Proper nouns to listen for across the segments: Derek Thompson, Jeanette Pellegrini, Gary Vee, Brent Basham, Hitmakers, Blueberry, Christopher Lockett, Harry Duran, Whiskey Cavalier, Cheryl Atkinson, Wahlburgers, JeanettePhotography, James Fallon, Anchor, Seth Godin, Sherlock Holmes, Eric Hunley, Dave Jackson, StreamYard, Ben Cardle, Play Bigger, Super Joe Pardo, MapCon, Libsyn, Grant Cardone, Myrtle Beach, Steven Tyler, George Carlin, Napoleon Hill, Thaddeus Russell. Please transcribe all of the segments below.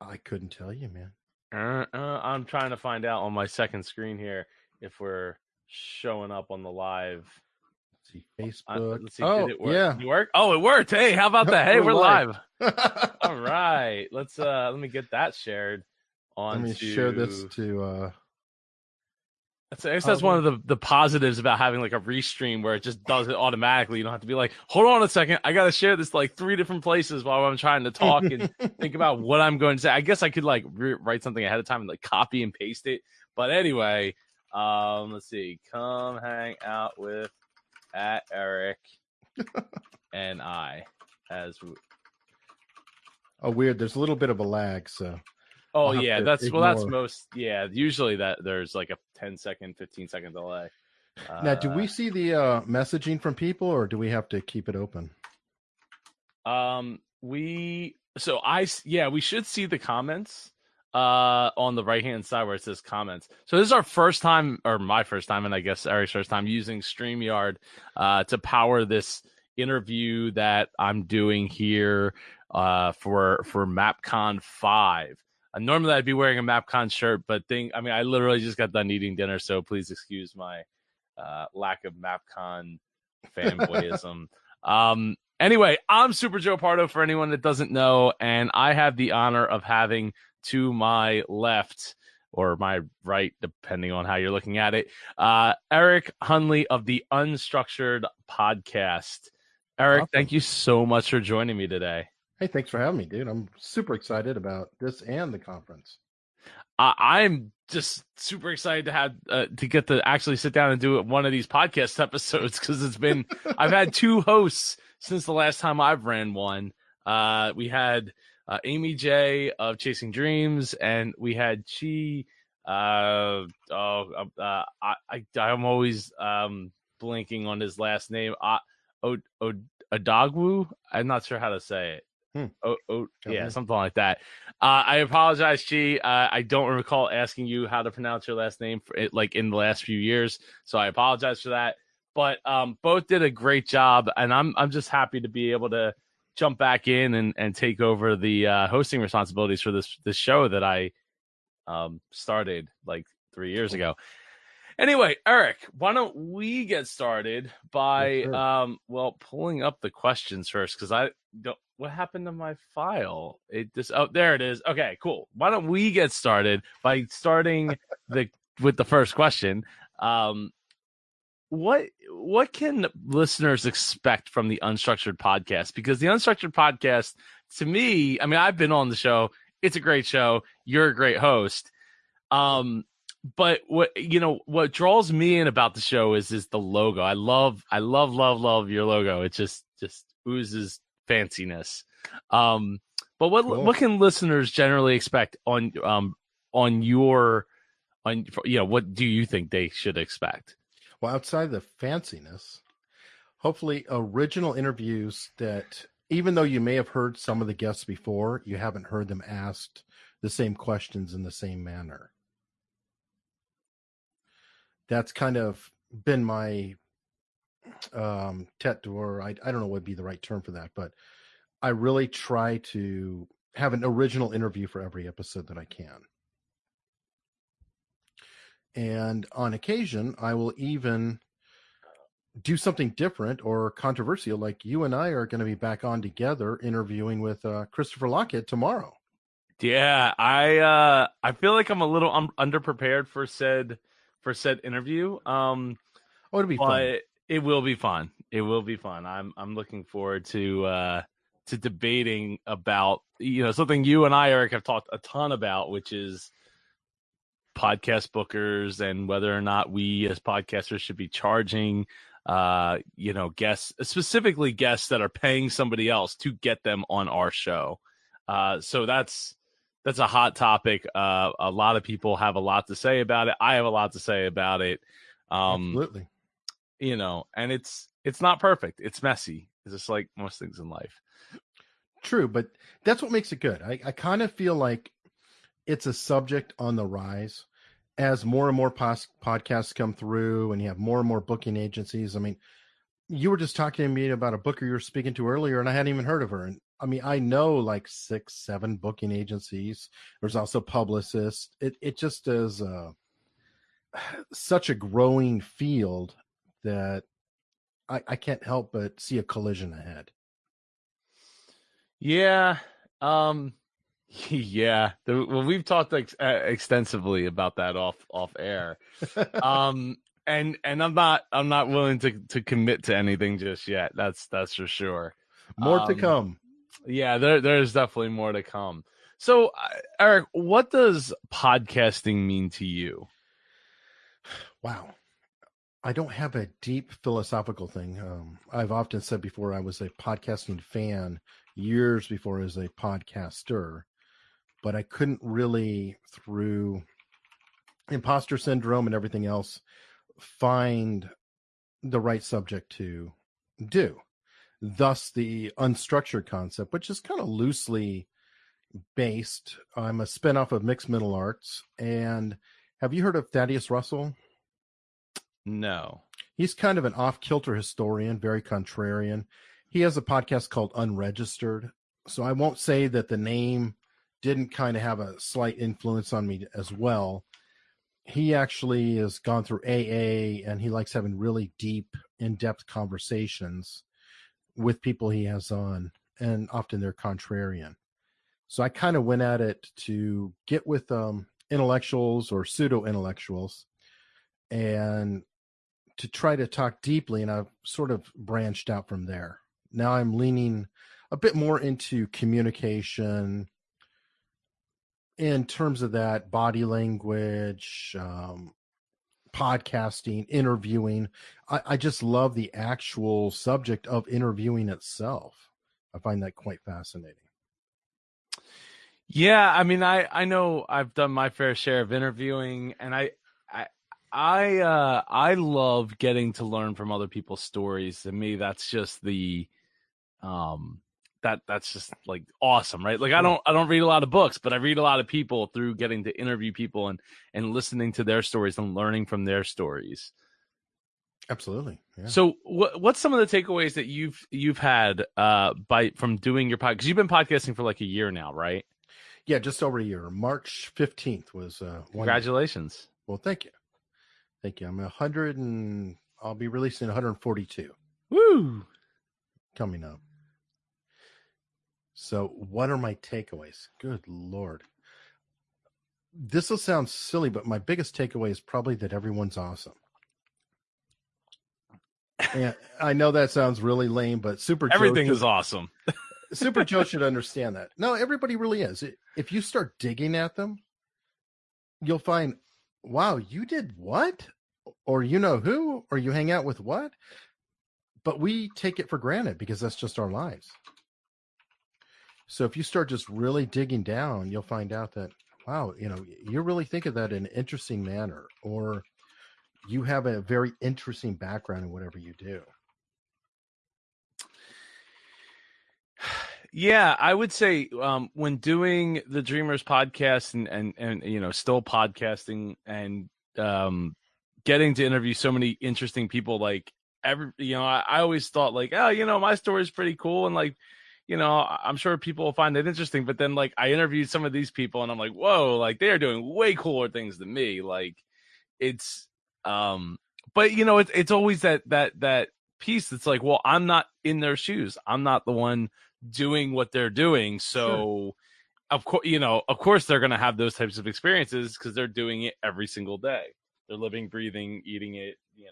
I couldn't tell you, man. I'm trying to find out on my second screen here if we're showing up on the live. Let's see, Facebook. Let's see, did it work? Yeah. Did it work? Oh, it worked. Hey, how about that? Hey, we're live. All right. Let's let me get that shared on. Let me share this to I guess that's one of the positives about having like a restream where it just does it automatically. You don't have to be like, hold on a second, I got to share this like three different places while I'm trying to talk and think about what I'm going to say. I guess I could like write something ahead of time and like copy and paste it. But anyway, let's see. Come hang out with Eric and I. Oh, weird. There's a little bit of a lag, so. Oh, yeah, that's most. Yeah, usually that there's like a 10 second, 15 second delay. Now, do we see the messaging from people, or do we have to keep it open? We should see the comments on the right hand side where it says comments. So this is our first time, or my first time, and I guess Eric's first time using StreamYard to power this interview that I'm doing here for MapCon 5. Normally I'd be wearing a MapCon shirt, but I literally just got done eating dinner, so please excuse my lack of MapCon fanboyism. Anyway, I'm Super Joe Pardo for anyone that doesn't know, and I have the honor of having to my left, or my right, depending on how you're looking at it, Eric Hunley of the Unstructured Podcast. Eric, awesome. Thank you so much for joining me today. Hey, thanks for having me, dude. I'm super excited about this and the conference. I'm just super excited to have to get to actually sit down and do one of these podcast episodes, because it's been I've had two hosts since the last time I've ran one. We had Amy J of Chasing Dreams, and we had Chi. I'm always blinking on his last name. Odogwu. I'm not sure how to say it. Something like that. I apologize, Chi. I don't recall asking you how to pronounce your last name for it, like in the last few years, so I apologize for that. But both did a great job, and I'm just happy to be able to jump back in and take over the hosting responsibilities for this show that I started like 3 years ago. Anyway, Eric, why don't we get started by pulling up the questions first, because I don't. What happened to my file? There it is. Okay, cool. Why don't we get started by starting with the first question? What can listeners expect from the Unstructured Podcast? Because the Unstructured Podcast, to me, I've been on the show. It's a great show. You're a great host. But what draws me in about the show is the logo. I love your logo. It just oozes fanciness. But what can listeners generally expect on what do you think they should expect? Well, outside the fanciness, hopefully original interviews that, even though you may have heard some of the guests before, you haven't heard them asked the same questions in the same manner. That's kind of been my tête d'or. I don't know what would be the right term for that, but I really try to have an original interview for every episode that I can. And on occasion, I will even do something different or controversial, like you and I are going to be back on together interviewing with Christopher Lockett tomorrow. Yeah, I feel like I'm a little underprepared for said interview. It'll be fun. It will be fun. It will be fun. I'm looking forward to debating about, something you and I, Eric, have talked a ton about, which is podcast bookers and whether or not we as podcasters should be charging, guests, specifically guests that are paying somebody else to get them on our show. So that's a hot topic. A lot of people have a lot to say about it. I have a lot to say about it. Absolutely. And it's not perfect. It's messy. It's just like most things in life. True, but that's what makes it good. I kind of feel like it's a subject on the rise as more and more podcasts come through and you have more and more booking agencies. You were just talking to me about a booker you were speaking to earlier, and I hadn't even heard of her. And I mean, I know like 6, 7 booking agencies. There's also publicists. It just is such a growing field that I can't help but see a collision ahead. Yeah. Yeah. Well, we've talked extensively about that off air. And I'm not willing to commit to anything just yet. That's for sure. More to come. Yeah, there's definitely more to come. So, Eric, what does podcasting mean to you? Wow. I don't have a deep philosophical thing. I've often said before I was a podcasting fan years before as a podcaster, but I couldn't really, through imposter syndrome and everything else, find the right subject to do. Thus the unstructured concept, which is kind of loosely based. I'm a spinoff of Mixed Mental Arts. And have you heard of Thaddeus Russell? No. He's kind of an off-kilter historian, very contrarian. He has a podcast called Unregistered. So I won't say that the name didn't kind of have a slight influence on me as well. He actually has gone through AA, and he likes having really deep, in-depth conversations with people he has on, and often they're contrarian. So I kind of went at it to get with intellectuals or pseudo-intellectuals and to try to talk deeply, and I've sort of branched out from there. Now I'm leaning a bit more into communication in terms of that, body language, podcasting, interviewing. I just love the actual subject of interviewing itself. I find that quite fascinating. Yeah. I mean, I know I've done my fair share of interviewing, and I love getting to learn from other people's stories. To me, that's just that's just like awesome, right? Like I don't read a lot of books, but I read a lot of people through getting to interview people and listening to their stories and learning from their stories. Absolutely. Yeah. So what's some of the takeaways that you've had from doing your podcast? 'Cause you've been podcasting for like a year now, right? Yeah, just over a year. March 15th was congratulations. Year. Well, thank you. Thank you. I'm 100 and I'll be releasing 142. Woo! Coming up. So what are my takeaways? Good Lord. This will sound silly, but my biggest takeaway is probably that everyone's awesome. And I know that sounds really lame, but everything is awesome. Super Joe should understand that. No, everybody really is. If you start digging at them, you'll find, wow, you did what? Or you know who? Or you hang out with what? But we take it for granted because that's just our lives. So if you start just really digging down, you'll find out that, wow, you know, you really think of that in an interesting manner, or you have a very interesting background in whatever you do. Yeah, I would say when doing the Dreamers podcast and you know, still podcasting and getting to interview so many interesting people, like I always thought like, oh, you know, my story is pretty cool, and like, you know, I'm sure people will find it interesting, but then like I interviewed some of these people and I'm like, whoa, like they are doing way cooler things than me. Like it's, but you know, it's always that piece that's like, well, I'm not in their shoes. I'm not the one doing what they're doing. So sure. Of course they're going to have those types of experiences because they're doing it every single day. They're living, breathing, eating it, you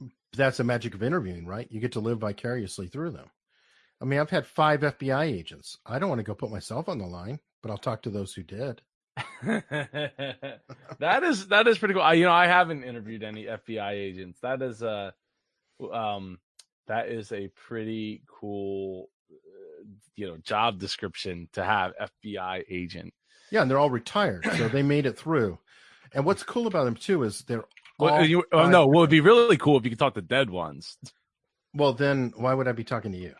know. That's the magic of interviewing, right? You get to live vicariously through them. I mean, I've had 5 FBI agents. I don't want to go put myself on the line, but I'll talk to those who did. That is pretty cool. I haven't interviewed any FBI agents. That is a pretty cool, job description to have, FBI agent. Yeah, and they're all retired, so they made it through. And what's cool about them too is they're it'd be really cool if you could talk to dead ones. Well, then why would I be talking to you?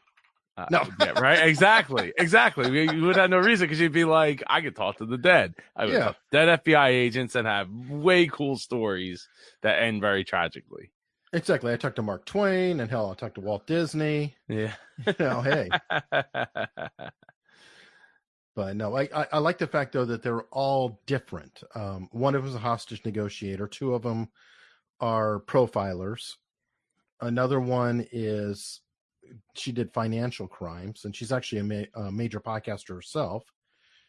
No, yeah, right? Exactly. You would have no reason because you'd be like, I could talk to the dead. I would have dead FBI agents and have way cool stories that end very tragically. Exactly. I talked to Mark Twain, and hell, I talked to Walt Disney. Yeah. You know, hey. But no, I like the fact, though, that they're all different. One of them is a hostage negotiator. Two of them are profilers. Another one is she did financial crimes, and she's actually a major podcaster herself.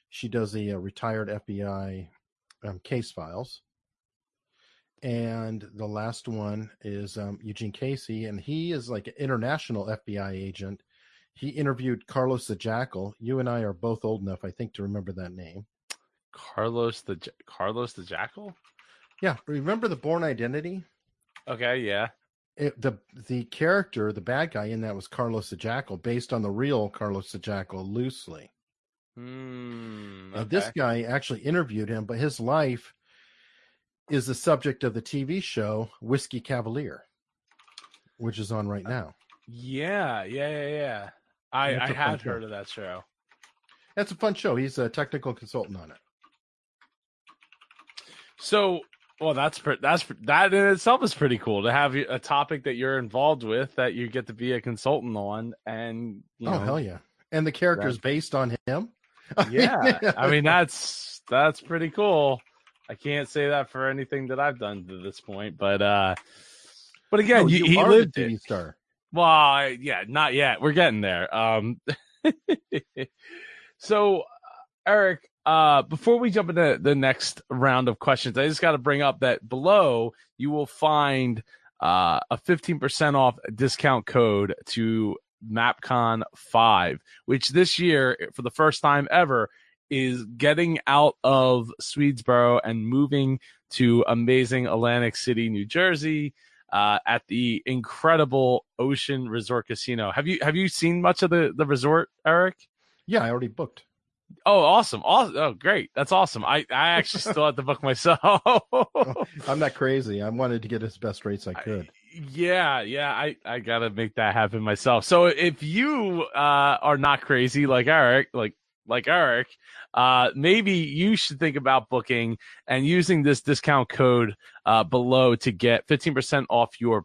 She does the retired FBI case files. And the last one is Eugene Casey, and he is like an international FBI agent. He interviewed Carlos the Jackal. You and I are both old enough, I think, to remember that name. Carlos the Jackal? Yeah. Remember the Bourne Identity? Okay, yeah. The character, the bad guy in that was Carlos the Jackal, based on the real Carlos the Jackal loosely. Okay. This guy actually interviewed him, but his life is the subject of the TV show Whiskey Cavalier, which is on right now. Yeah. I have heard of that show. That's a fun show. He's a technical consultant on it. So, well, that in itself is pretty cool to have a topic that you're involved with that you get to be a consultant on, and hell yeah! And the character is based on him. Yeah, I mean that's pretty cool. I can't say that for anything that I've done to this point, but again, he lived a TV star. Well, not yet. We're getting there. So, Eric, before we jump into the next round of questions, I just got to bring up that below you will find a 15% off discount code to MapCon 5, which this year, for the first time ever, is getting out of Swedesboro and moving to amazing Atlantic City, New Jersey, at the incredible Ocean Resort Casino. Have you seen much of the resort, Eric? Yeah, I already booked. Oh, awesome. Oh, great. That's awesome. I actually still have to book myself. I'm not crazy. I wanted to get as best rates I could. I got to make that happen myself. So if you are not crazy like Eric, maybe you should think about booking and using this discount code below to get 15% off your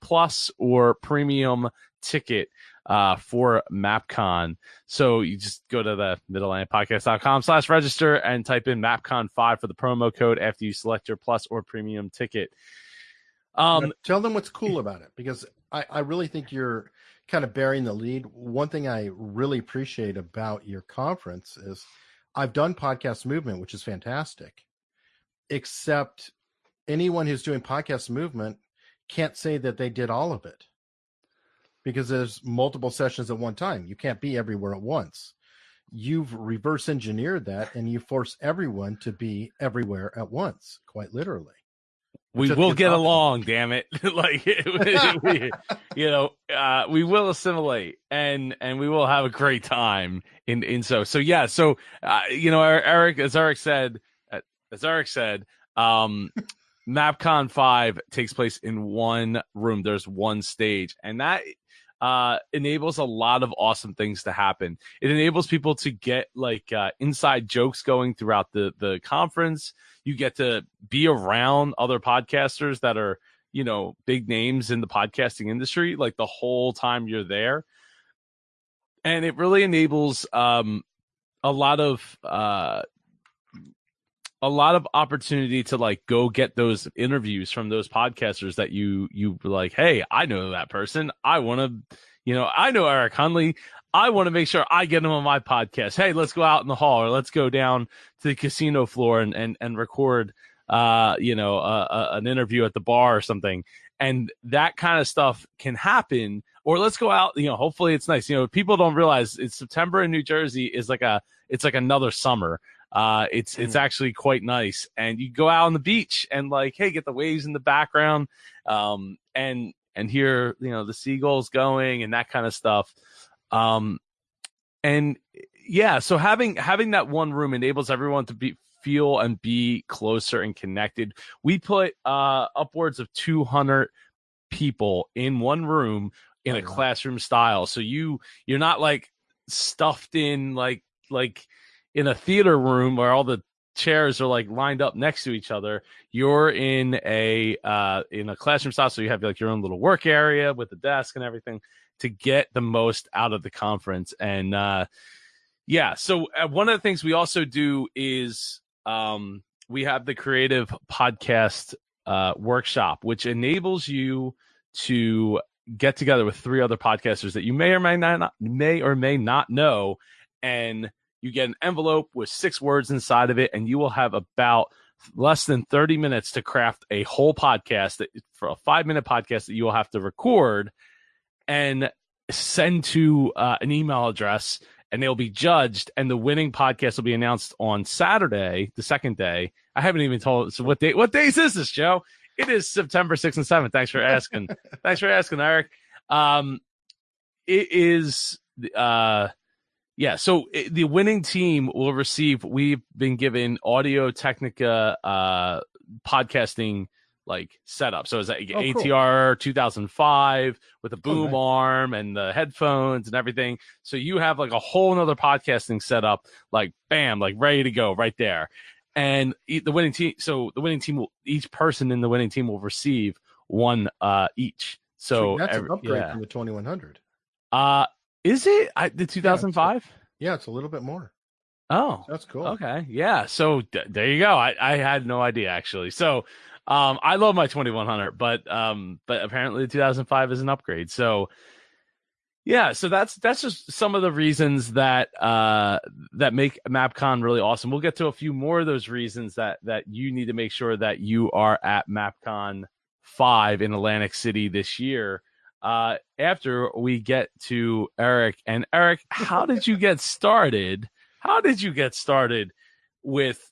plus or premium ticket for MapCon. So you just go to the midatlanticpodcast.com/register and type in MapCon5 for the promo code after you select your plus or premium ticket. Tell them what's cool about it, because I really think you're kind of burying the lead. One thing I really appreciate about your conference is I've done Podcast Movement, which is fantastic, except anyone who's doing Podcast Movement can't say that they did all of it, because there's multiple sessions at one time. You can't be everywhere at once. You've reverse engineered that, and you force everyone to be everywhere at once, quite literally. We will get along, damn it. Like, we will assimilate and we will have a great time in so yeah. So, Eric, as Eric said, MapCon 5 takes place in one room. There's one stage, and that enables a lot of awesome things to happen. It enables people to get inside jokes going throughout the conference. You get to be around other podcasters that are, big names in the podcasting industry, like the whole time you're there. And it really enables a lot of opportunity to go get those interviews from those podcasters that you were like, hey, I know that person. I want to, I know Eric Hunley. I want to make sure I get him on my podcast. Hey, let's go out in the hall, or let's go down to the casino floor and record, an interview at the bar or something. And that kind of stuff can happen. Or let's go out, hopefully it's nice. People don't realize it's September in New Jersey is it's like another summer. It's actually quite nice, and you go out on the beach and hey, get the waves in the background, and hear the seagulls going and that kind of stuff, and yeah. So having that one room enables everyone to feel and be closer and connected. We put upwards of 200 people in one room in a classroom style, so you're not stuffed in in a theater room where all the chairs are like lined up next to each other. You're in a classroom style, so you have like your own little work area with the desk and everything to get the most out of the conference. And so one of the things we also do is we have the creative podcast workshop, which enables you to get together with three other podcasters that you may or may not know, and you get an envelope with 6 words inside of it, and you will have about less than 30 minutes to craft a whole podcast for a 5-minute podcast that you will have to record and send to an email address, and they'll be judged, and the winning podcast will be announced on Saturday, the second day. I haven't even told so what day. What days is this, Joe? It is September 6th and 7th. Thanks for asking. Thanks for asking, Eric. It is... So the winning team will receive, we've been given Audio-Technica podcasting like setup. So it's like ATR 2005 with a boom arm and the headphones and everything. So you have like a whole nother podcasting setup, like bam, like ready to go right there. And each person in the winning team will receive one each. So that's an upgrade from the 2100. Is it the 2005? Yeah, it's a little bit more. Oh, that's cool. Okay. Yeah. So there you go. I had no idea actually. So I love my 2100, but apparently the 2005 is an upgrade. So yeah, so that's just some of the reasons that make MapCon really awesome. We'll get to a few more of those reasons that you need to make sure that you are at MapCon 5 in Atlantic City this year. After we get to Eric. And Eric, how did you get started? How did you get started with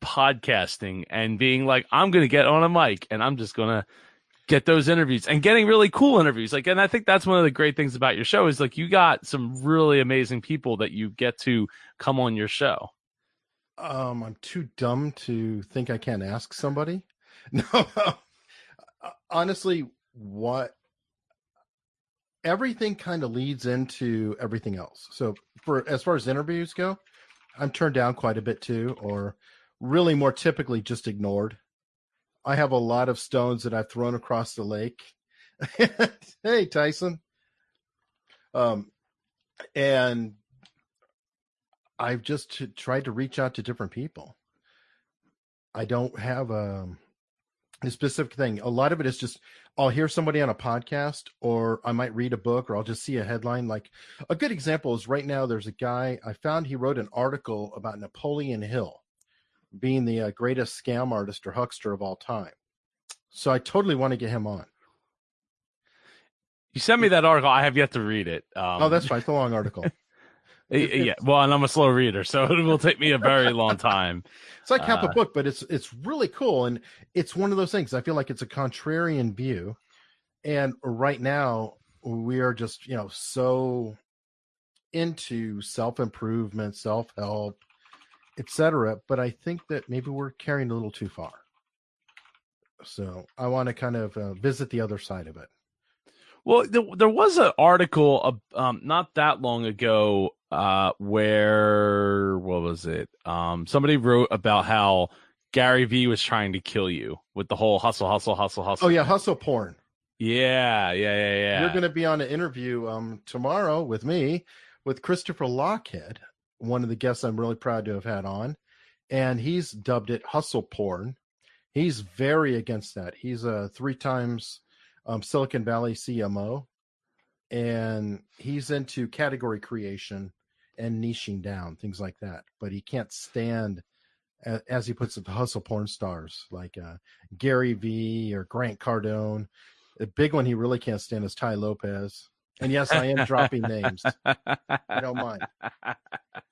podcasting and being like, I'm going to get on a mic and I'm just going to get those interviews and getting really cool interviews? Like, and I think that's one of the great things about your show is like, you got some really amazing people that you get to come on your show. I'm too dumb to think I can't ask somebody. No, honestly, everything kind of leads into everything else. So for as far as interviews go, I'm turned down quite a bit too, or really more typically just ignored. I have a lot of stones that I've thrown across the lake. Hey, Tyson. And I've just tried to reach out to different people. I don't have a specific thing. A lot of it is just I'll hear somebody on a podcast, or I might read a book, or I'll just see a headline. Like a good example is right now there's a guy I found, he wrote an article about Napoleon Hill being the greatest scam artist or huckster of all time. So I totally want to get him on. You sent me that article. I have yet to read it. Oh, that's fine. It's a long article. Yeah. Well, and I'm a slow reader, so it will take me a very long time. It's like half a book, but it's really cool. And it's one of those things. I feel like it's a contrarian view. And right now we are just, so into self-improvement, self-help, etc. But I think that maybe we're carrying a little too far. So I want to kind of visit the other side of it. Well, there was an article not that long ago where, what was it? Somebody wrote about how Gary Vee was trying to kill you with the whole hustle. Oh, yeah, hustle porn. Yeah. You're going to be on an interview tomorrow with me, with Christopher Lockett, one of the guests I'm really proud to have had on, and he's dubbed it hustle porn. He's very against that. He's a 3 times... Silicon Valley CMO, and he's into category creation and niching down, things like that. But he can't stand, as he puts it, the hustle porn stars like Gary Vee or Grant Cardone. The big one he really can't stand is Ty Lopez. And yes, I am dropping names. I don't mind.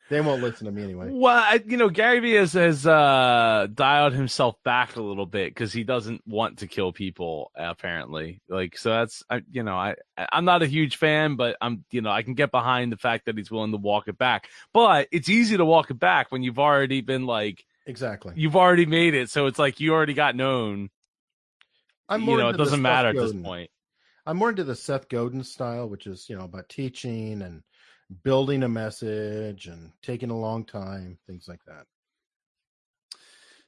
They won't listen to me anyway. Well, Gary Vee has dialed himself back a little bit because he doesn't want to kill people, apparently. Like, so that's, I'm not a huge fan, but I'm, I can get behind the fact that he's willing to walk it back. But it's easy to walk it back when you've already been like, exactly, you've already made it. So it's like you already got known. It doesn't matter at this point. I'm more into the Seth Godin style, which is, about teaching and building a message and taking a long time, things like that.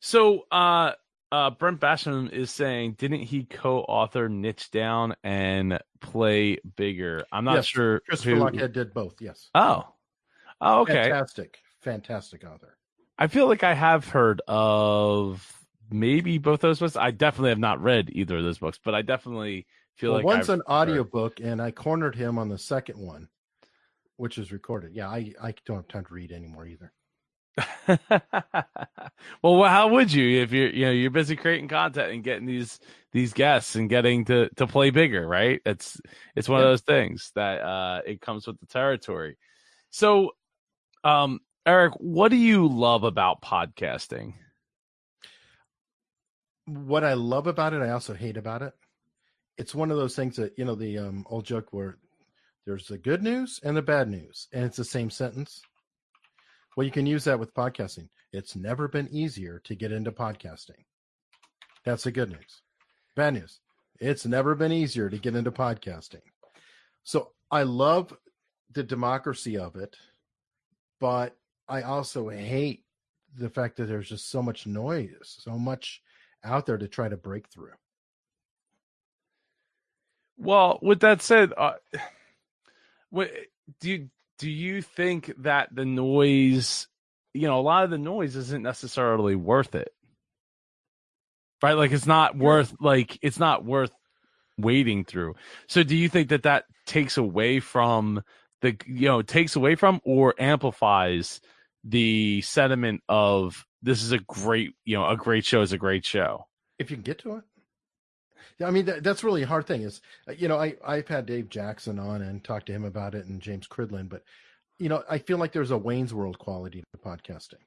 So Brent Basham is saying, didn't he co-author Niche Down and Play Bigger? I'm not sure. Christopher Lockett did both, yes. Oh, okay. Fantastic. Fantastic author. I feel like I have heard of maybe both those books. I definitely have not read either of those books, but I definitely feel like one's an audiobook, and I cornered him on the second one, which is recorded. Yeah, I don't have time to read anymore either. Well, how would you if you're busy creating content and getting these guests and getting to play bigger, right? It's one of those things that it comes with the territory. So, Eric, what do you love about podcasting? What I love about it, I also hate about it. It's one of those things that, the old joke where there's the good news and the bad news, and it's the same sentence. Well, you can use that with podcasting. It's never been easier to get into podcasting. That's the good news. Bad news. It's never been easier to get into podcasting. So I love the democracy of it, but I also hate the fact that there's just so much noise, so much out there to try to break through. Well, with that said, do you think that the noise, a lot of the noise isn't necessarily worth it, right? Like it's not worth wading through. So do you think that takes away from or amplifies the sentiment of this is a great show if you can get to it? Yeah, I mean, that's really a hard thing is, I've had Dave Jackson on and talked to him about it, and James Cridlin, but, I feel like there's a Wayne's World quality to podcasting.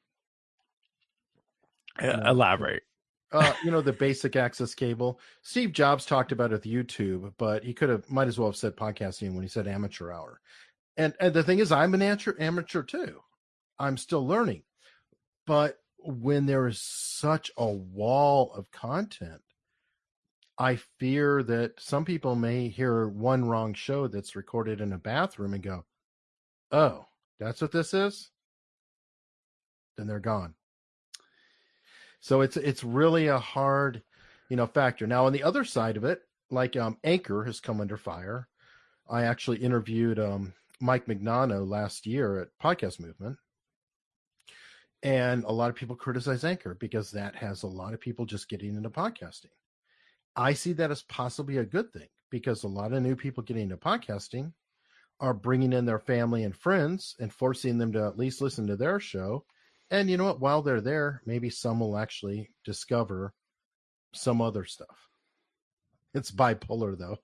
Elaborate. The basic access cable. Steve Jobs talked about it with YouTube, but he might as well have said podcasting when he said amateur hour. And the thing is, I'm an amateur too. I'm still learning. But when there is such a wall of content, I fear that some people may hear one wrong show that's recorded in a bathroom and go, oh, that's what this is? Then they're gone. So it's really a hard, factor. Now, on the other side of it, like Anchor has come under fire. I actually interviewed Mike Magnano last year at Podcast Movement. And a lot of people criticize Anchor because that has a lot of people just getting into podcasting. I see that as possibly a good thing because a lot of new people getting into podcasting are bringing in their family and friends and forcing them to at least listen to their show. And you know what? While they're there, maybe some will actually discover some other stuff. It's bipolar, though.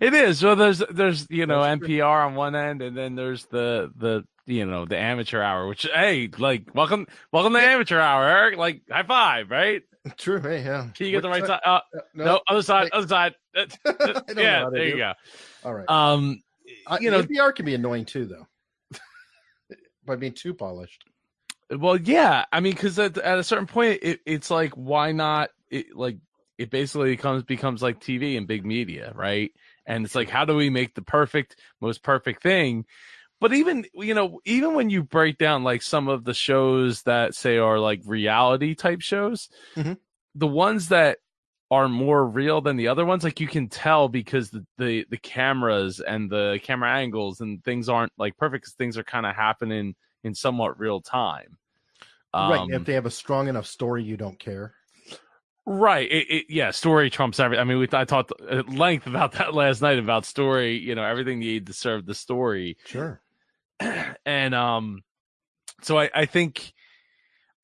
It is. Well, there's that's NPR true. On one end, and then there's the amateur hour, which, hey, like, welcome to amateur hour, Eric. Like, high five, right? True. Hey, yeah. Can you get the right side? No, other side. Other side. Yeah, there you go. All right. NPR can be annoying too, though, by being too polished. Well, yeah. I mean, because at a certain point, it's like, why not? It basically becomes like TV and big media, right? And it's like, how do we make the most perfect thing? But even when you break down like some of the shows that say are like reality type shows, mm-hmm. the ones that are more real than the other ones, like you can tell because the cameras and the camera angles and things aren't like perfect because things are kind of happening in somewhat real time. Right. If they have a strong enough story, you don't care. Right. Story trumps everything. I mean, I talked at length about that last night about story, everything you need to serve the story. Sure. And so I think,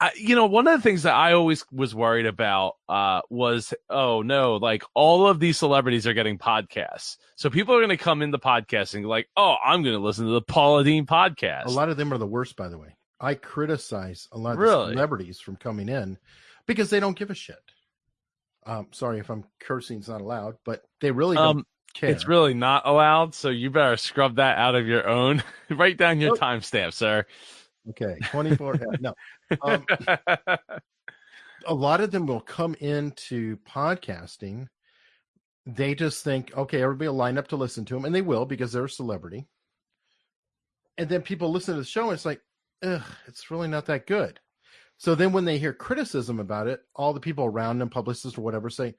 one of the things that I always was worried about was, oh, no, like all of these celebrities are getting podcasts. So people are going to come into podcasting like, oh, I'm going to listen to the Paula Deen podcast. A lot of them are the worst, by the way. I criticize a lot of the celebrities from coming in because they don't give a shit. Sorry if I'm cursing, it's not allowed, but they really don't care. It's really not allowed, so you better scrub that out of your own. Write down your timestamp, sir. Okay, 24. No. A lot of them will come into podcasting. They just think, okay, everybody will line up to listen to them, and they will because they're a celebrity. And then people listen to the show and it's like, ugh, it's really not that good. So then when they hear criticism about it, all the people around them, publicists or whatever, say,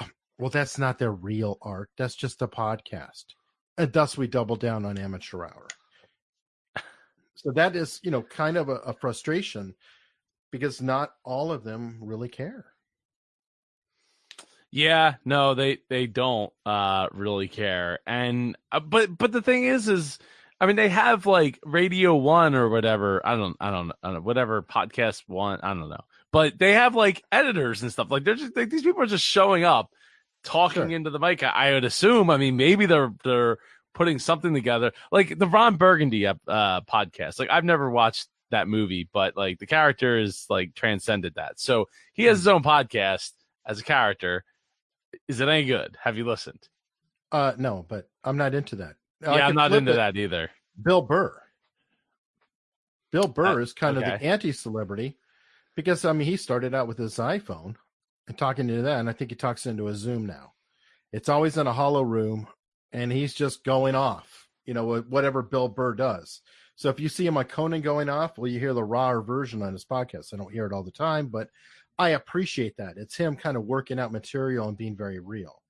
oh, well, that's not their real art. That's just a podcast. And thus we double down on Amateur Hour. So that is, you know, kind of a frustration because not all of them really care. Yeah, no, they don't really care. And but the thing is I mean, they have like Radio One or whatever. I don't know. Whatever podcast one. I don't know. But they have like editors and stuff. Like they're just like, these people are just showing up, talking into the mic. I would assume. I mean, maybe they're putting something together. Like the Ron Burgundy podcast. Like I've never watched that movie, but like the character is like transcended that. So he has his own podcast as a character. Is it any good? Have you listened? No, but I'm not into that. Yeah, I'm not into that either. Bill Burr is kind of the anti-celebrity because, I mean, he started out with his iPhone and talking into that, and I think he talks into a Zoom now. It's always in a hollow room, and he's just going off, you know, whatever Bill Burr does. So if you see him on Conan going off, well, you hear the raw version on his podcast. I don't hear it all the time, but I appreciate that. It's him kind of working out material and being very real.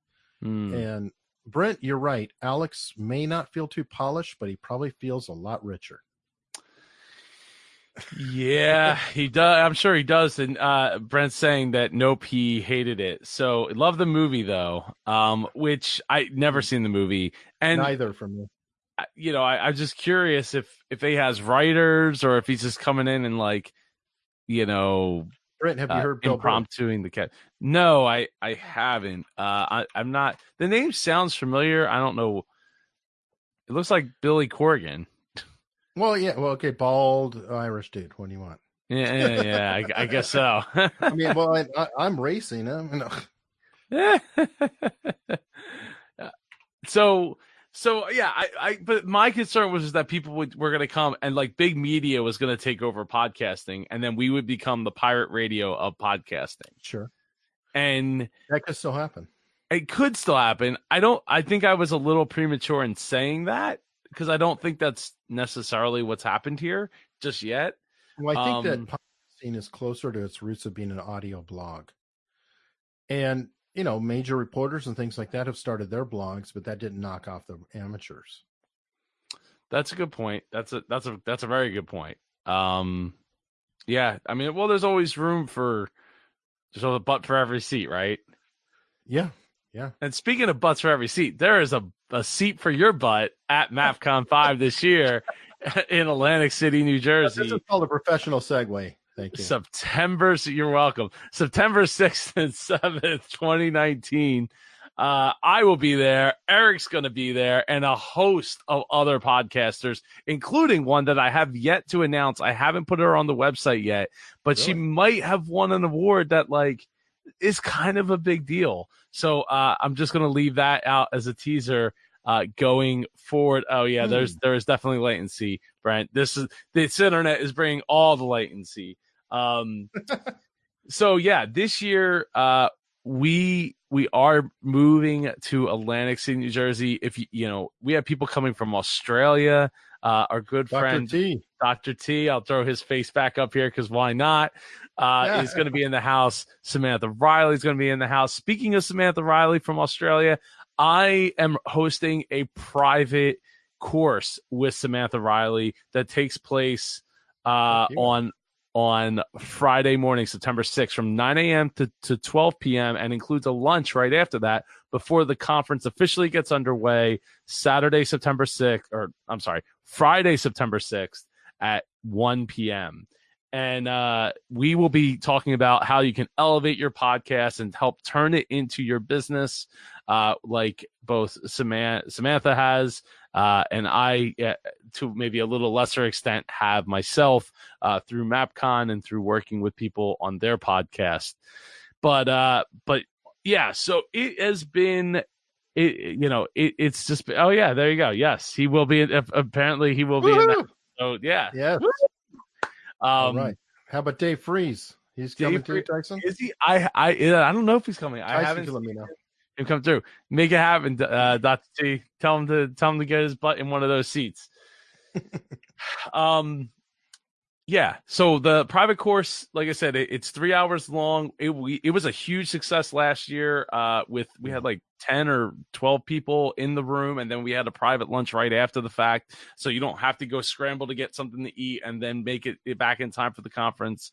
And Brent, you're right. Alex may not feel too polished, but he probably feels a lot richer. Yeah, he does. I'm sure he does. And Brent's saying that, nope, he hated it. So love the movie, though, which I never seen the movie. And neither for me. You know, I'm just curious if he has writers or if he's just coming in and like, you know, Brent, have you heard impromptuing the cat? No, I haven't. I'm not. The name sounds familiar. I don't know. It looks like Billy Corgan. Well, yeah. Well, okay. Bald Irish dude. What do you want? Yeah. I guess so. I mean, well, I'm racing. No. So yeah. But my concern was that people were going to come and like big media was going to take over podcasting, and then we would become the pirate radio of podcasting. Sure. And that could still happen. It could still happen. I think I was a little premature in saying that because I don't think that's necessarily what's happened here just yet. Well, I think that podcasting is closer to its roots of being an audio blog. And, you know, major reporters and things like that have started their blogs, but that didn't knock off the amateurs. That's a good point. That's a very good point. Yeah. I mean, well, there's always room for, so the butt for every seat, right? Yeah. And speaking of butts for every seat, there is a seat for your butt at MapCon 5 this year in Atlantic City, New Jersey. This is called a professional segue. Thank you. You're welcome. September 6th and 7th, 2019. I will be there. Eric's going to be there, and a host of other podcasters, including one that I have yet to announce. I haven't put her on the website yet, but really? She might have won an award that like is kind of a big deal. So I'm just going to leave that out as a teaser going forward. Oh yeah, there is definitely latency, Brent. This internet is bringing all the latency. So yeah, this year we are moving to Atlantic City, New Jersey. If you know, we have people coming from Australia. Our good friend Dr. T, I'll throw his face back up here because why not? Is going to be in the house. Samantha Riley is going to be in the house. Speaking of Samantha Riley from Australia, I am hosting a private course with Samantha Riley that takes place on Friday morning, September 6th from 9 a.m. to 12 p.m. and includes a lunch right after that before the conference officially gets underway Friday, September 6th at 1 p.m. And we will be talking about how you can elevate your podcast and help turn it into your business like both Samantha has and I, to maybe a little lesser extent, have myself through MapCon and through working with people on their podcast. But yeah, so it has been, it's just, oh yeah, there you go. Yes, he will be. Apparently, he will be. In that, so yeah. Yes. All right. How about Dave Frees? He's coming through, Tyson. Is he? I don't know if he's coming. Tyson, I haven't. Let me know. Him come through, make it happen, Dr. T. Tell him to get his butt in one of those seats. Yeah. So the private course, like I said, it's 3 hours long. It was a huge success last year. We had like 10 or 12 people in the room, and then we had a private lunch right after the fact. So you don't have to go scramble to get something to eat and then make it back in time for the conference.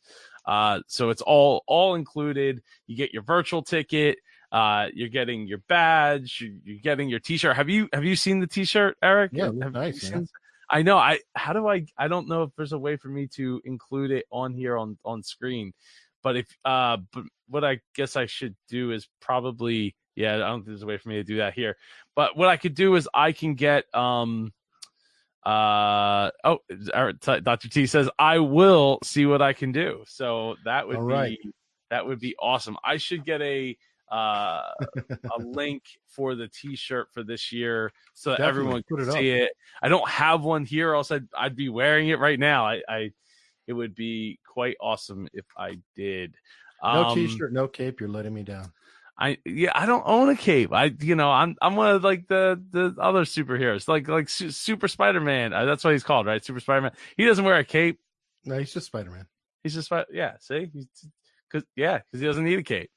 So it's all included. You get your virtual ticket. You're getting your badge. You're getting your T-shirt. Have you seen the T-shirt, Eric? Yeah, it looked nice. I know. I don't know if there's a way for me to include it on here on screen, but but what I guess I should do is probably, I don't think there's a way for me to do that here, but what I could do is I can get, Dr. T says, I will see what I can do. So that would be awesome. I should get a link for the T-shirt for this year so that everyone can see it. I don't have one here, or else I'd be wearing it right now. It would be quite awesome if I did. No T-shirt, no cape. You're letting me down. I don't own a cape. I'm one of like the other superheroes, like Super Spider-Man. That's what he's called, right? Super Spider-Man. He doesn't wear a cape. No, he's just Spider-Man. He's just yeah. See, because he doesn't need a cape.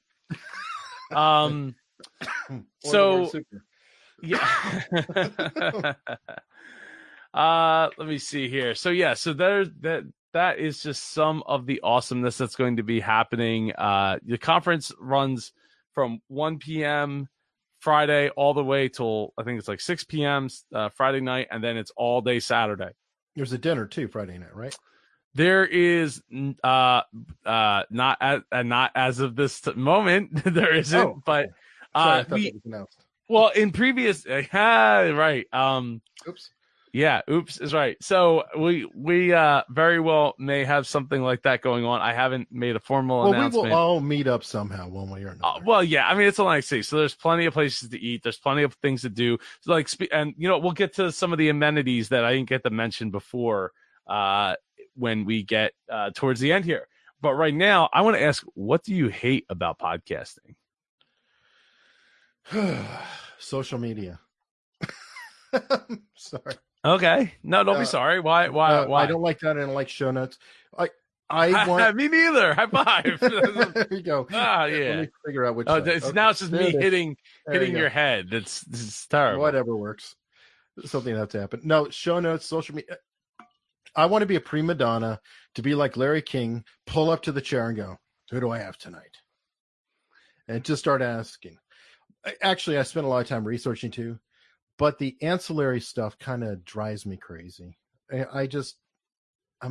So yeah. Let me see here. So yeah, so there's that is just some of the awesomeness that's going to be happening. The conference runs from 1 p.m. Friday all the way till I think it's like 6 p.m. Friday night, and then it's all day Saturday. There's a dinner too Friday night, right? There is not as of this moment there isn't, but sorry, it was announced. Well, in previous right. Oops. Yeah, oops is right. So we very well may have something like that going on. I haven't made a formal announcement. We will all meet up somehow one way or another. I mean, it's Atlantic City, so there's plenty of places to eat. There's plenty of things to do. So, we'll get to some of the amenities that I didn't get to mention before. When we get towards the end here. But right now, I want to ask, what do you hate about podcasting? Social media. Sorry. Okay. No, don't be sorry. Why? I don't like that. I don't like show notes. I want... Me neither. High five. There you go. Ah, yeah. Let me figure out which. Now it's just there me hitting your head. That's terrible. Whatever works. Something has to happen. No, show notes, social media. I want to be a prima donna, to be like Larry King, pull up to the chair and go, who do I have tonight? And just start asking. Actually, I spent a lot of time researching too, but the ancillary stuff kind of drives me crazy. I'm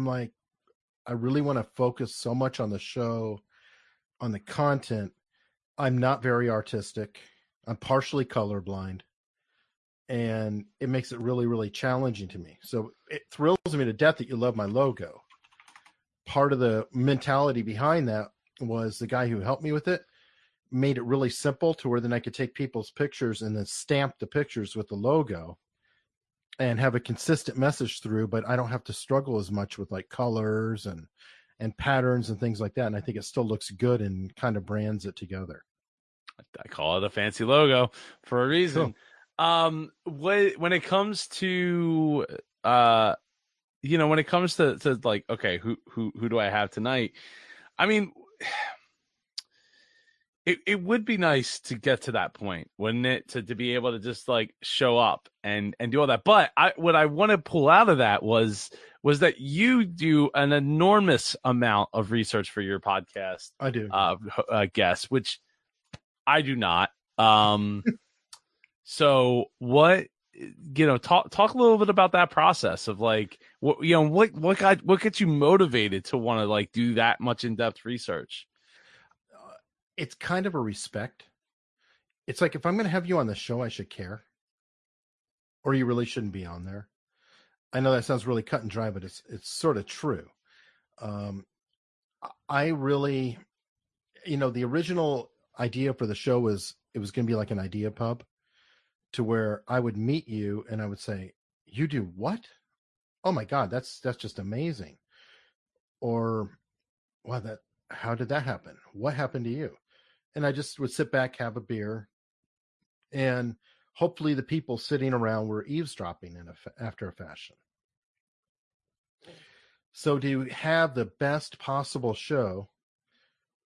like, I really want to focus so much on the show, on the content. I'm not very artistic. I'm partially colorblind. And it makes it really, really challenging to me. So it thrills me to death that you love my logo. Part of the mentality behind that was the guy who helped me with it made it really simple to where then I could take people's pictures and then stamp the pictures with the logo and have a consistent message through, but I don't have to struggle as much with like colors and patterns and things like that. And I think it still looks good and kind of brands it together. I call it a fancy logo for a reason. Cool. When it comes to like, okay, who do I have tonight? I mean, it would be nice to get to that point, wouldn't it? To be able to just like show up and do all that. But what I want to pull out of that was that you do an enormous amount of research for your podcast. I do. Guests, which I do not. So talk a little bit about that process of like, what gets you motivated to want to like do that much in-depth research? It's kind of a respect. It's like, if I'm going to have you on the show, I should care, or you really shouldn't be on there. I know that sounds really cut and dry, but it's sort of true. I really, the original idea for the show was, it was going to be like an idea pub, to where I would meet you and I would say, you do what? Oh my God, that's just amazing. Or, wow, how did that happen? What happened to you? And I just would sit back, have a beer, and hopefully the people sitting around were eavesdropping after a fashion. So to have the best possible show,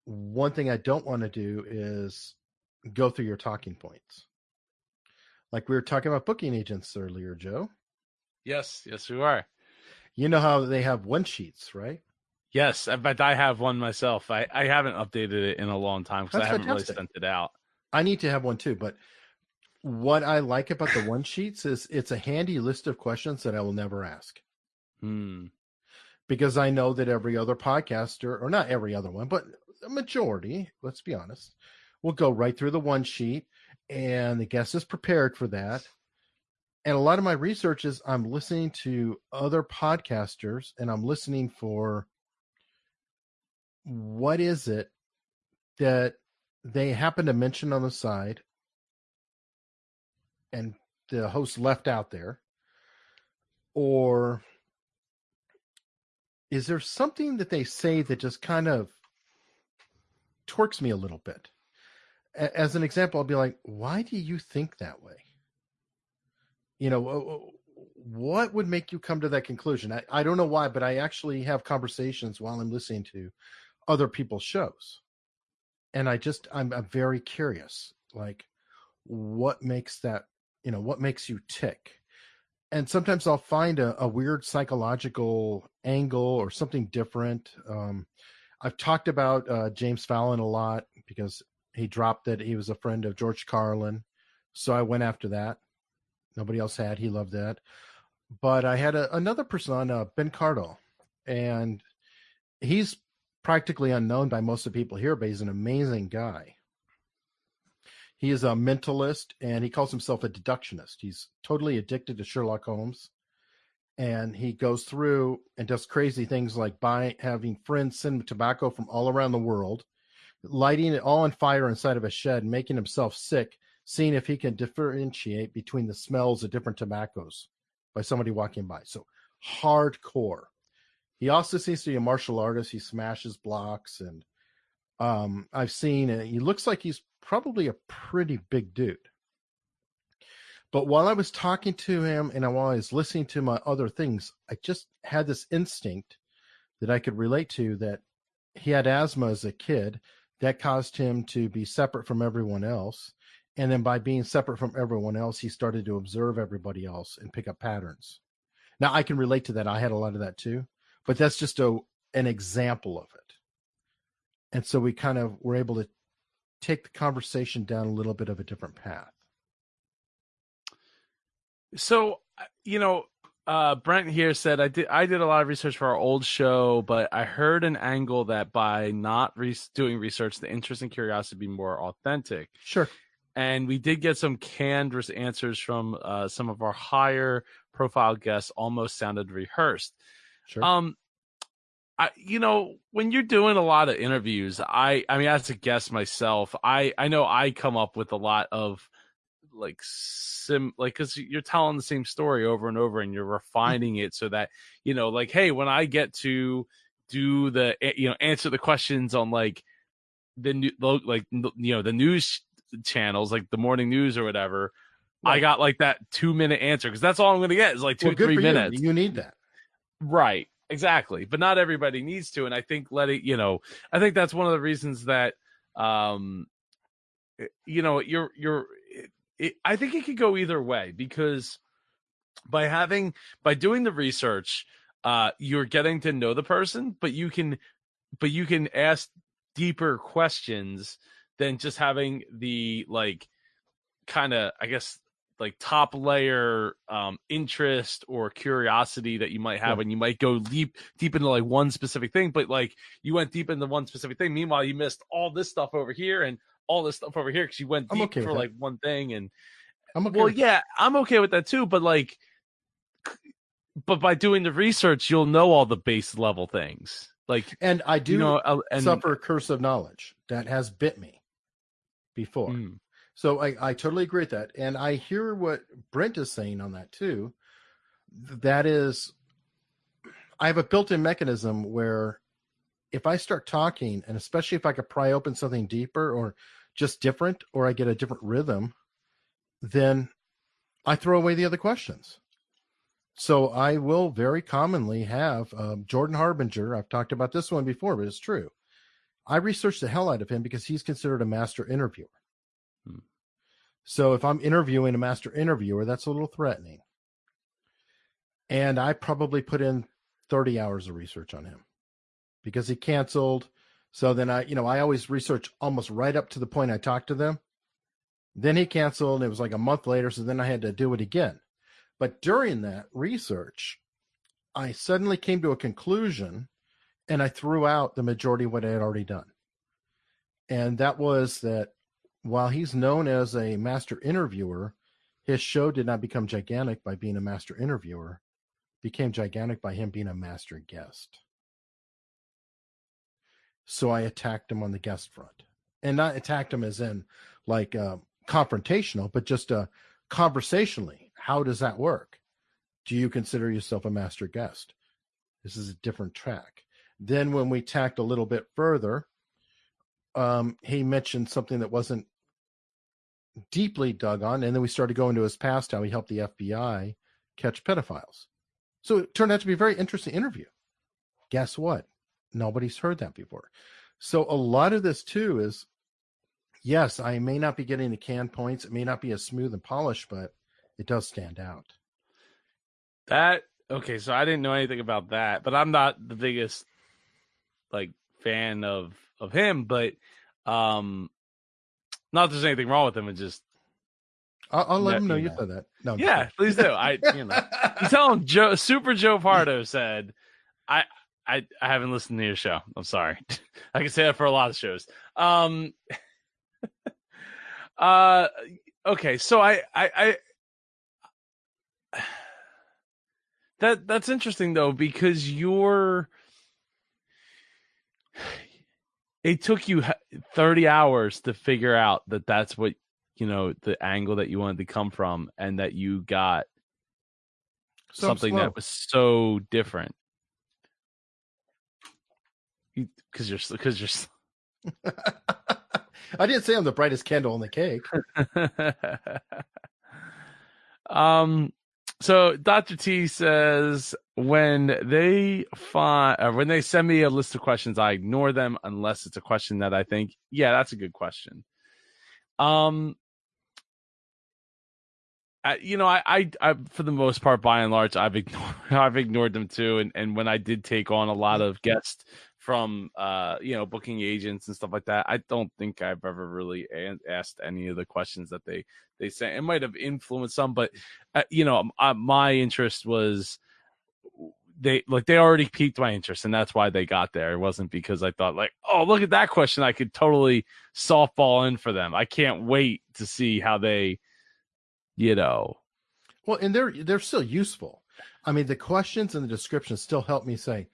one thing I don't want to do is go through your talking points. Like we were talking about booking agents earlier, Joe. Yes, we were. You know how they have one sheets, right? Yes, but I have one myself. I haven't updated it in a long time because I haven't really sent it out. I need to have one too, but what I like about the one sheets is it's a handy list of questions that I will never ask. Because I know that every other podcaster, or not every other one, but a majority, let's be honest, will go right through the one sheet and the guest is prepared for that. And a lot of my research is I'm listening to other podcasters and I'm listening for what is it that they happen to mention on the side and the host left out there? Or is there something that they say that just kind of torques me a little bit? As an example, I'll be like, why do you think that way? You know, what would make you come to that conclusion? I don't know why, but I actually have conversations while I'm listening to other people's shows. And I'm very curious, like what makes that, you know, what makes you tick? And sometimes I'll find a weird psychological angle or something different. I've talked about James Fallon a lot because he dropped that he was a friend of George Carlin. So I went after that. Nobody else had. He loved that. But I had another person on, Ben Cardle, and he's practically unknown by most of the people here, but he's an amazing guy. He is a mentalist, and he calls himself a deductionist. He's totally addicted to Sherlock Holmes, and he goes through and does crazy things like having friends send tobacco from all around the world, lighting it all on fire inside of a shed, making himself sick, seeing if he can differentiate between the smells of different tobaccos by somebody walking by. So hardcore. He also seems to be a martial artist. He smashes blocks, and I've seen it. He looks like he's probably a pretty big dude. But while I was talking to him and while I was listening to my other things, I just had this instinct that I could relate to, that he had asthma as a kid. That caused him to be separate from everyone else. And then by being separate from everyone else, he started to observe everybody else and pick up patterns. Now, I can relate to that. I had a lot of that too, but that's just an example of it. And so we kind of were able to take the conversation down a little bit of a different path. So, you know, Brent here said, I did a lot of research for our old show, but I heard an angle that by not doing research, the interest and curiosity would be more authentic. Sure. And we did get some canned answers from some of our higher profile guests. Almost sounded rehearsed. Sure. You know, when you're doing a lot of interviews, I mean, as a guest myself, I know I come up with a lot of because you're telling the same story over and over, and you're refining it so that, you know, like, hey, when I get to do the, you know, answer the questions on like the new, like, you know, the news channels, like the morning news or whatever, right. I got like that 2-minute answer, because that's all I'm gonna get is like 2-3 minutes. You need that, right? Exactly. But not everybody needs to, and I think I think that's one of the reasons that you know, I think it could go either way, because by doing the research, you're getting to know the person, but you can ask deeper questions than just having the, like, kind of, I guess, like top layer interest or curiosity that you might have, and you might go deep into like one specific thing, but like you went deep into one specific thing. Meanwhile, you missed all this stuff over here and all this stuff over here because you went deep for like one thing. And I'm okay. Well, yeah, I'm okay with that too. But like, by doing the research, you'll know all the base level things. Like, and I do, you know, suffer a curse of knowledge that has bit me before. So I totally agree with that. And I hear what Brent is saying on that too. That is, I have a built-in mechanism where if I start talking, and especially if I could pry open something deeper or just different, or I get a different rhythm, then I throw away the other questions. So I will very commonly have Jordan Harbinger. I've talked about this one before, but it's true. I research the hell out of him because he's considered a master interviewer. Hmm. So if I'm interviewing a master interviewer, that's a little threatening. And I probably put in 30 hours of research on him because he canceled. So then I always research almost right up to the point I talked to them. Then he canceled and it was like a month later. So then I had to do it again. But during that research, I suddenly came to a conclusion and I threw out the majority of what I had already done. And that was that while he's known as a master interviewer, his show did not become gigantic by being a master interviewer, became gigantic by him being a master guest. So I attacked him on the guest front, and not attacked him as in like confrontational, but just conversationally. How does that work? Do you consider yourself a master guest? This is a different track. Then when we tacked a little bit further, he mentioned something that wasn't deeply dug on. And then we started going to his past, how he helped the FBI catch pedophiles. So it turned out to be a very interesting interview. Guess what? Nobody's heard that before. So a lot of this too is, yes, I may not be getting the canned points. It may not be as smooth and polished, but it does stand out. That, okay. So I didn't know anything about that, but I'm not the biggest like fan of him, but not that there's anything wrong with him. It's just I'll let him know you said that. No, yeah, please do. You tell him Super Joe Pardo said, I haven't listened to your show. I'm sorry. I can say that for a lot of shows. Okay, so I that's interesting though, because it took you 30 hours to figure out that that's what, the angle that you wanted to come from, and that you got something that was so different. Because you're I didn't say I'm the brightest candle on the cake. So Dr. T says, when they send me a list of questions, I ignore them unless it's a question that I think, yeah, that's a good question. I for the most part, by and large, I've ignored them too. And when I did take on a lot of guests from, booking agents and stuff like that, I don't think I've ever really asked any of the questions that they sent. It might have influenced some, but, my interest was they already piqued my interest, and that's why they got there. It wasn't because I thought like, oh, look at that question. I could totally softball in for them. I can't wait to see how they, Well, and they're still useful. I mean, the questions and the descriptions still help me say,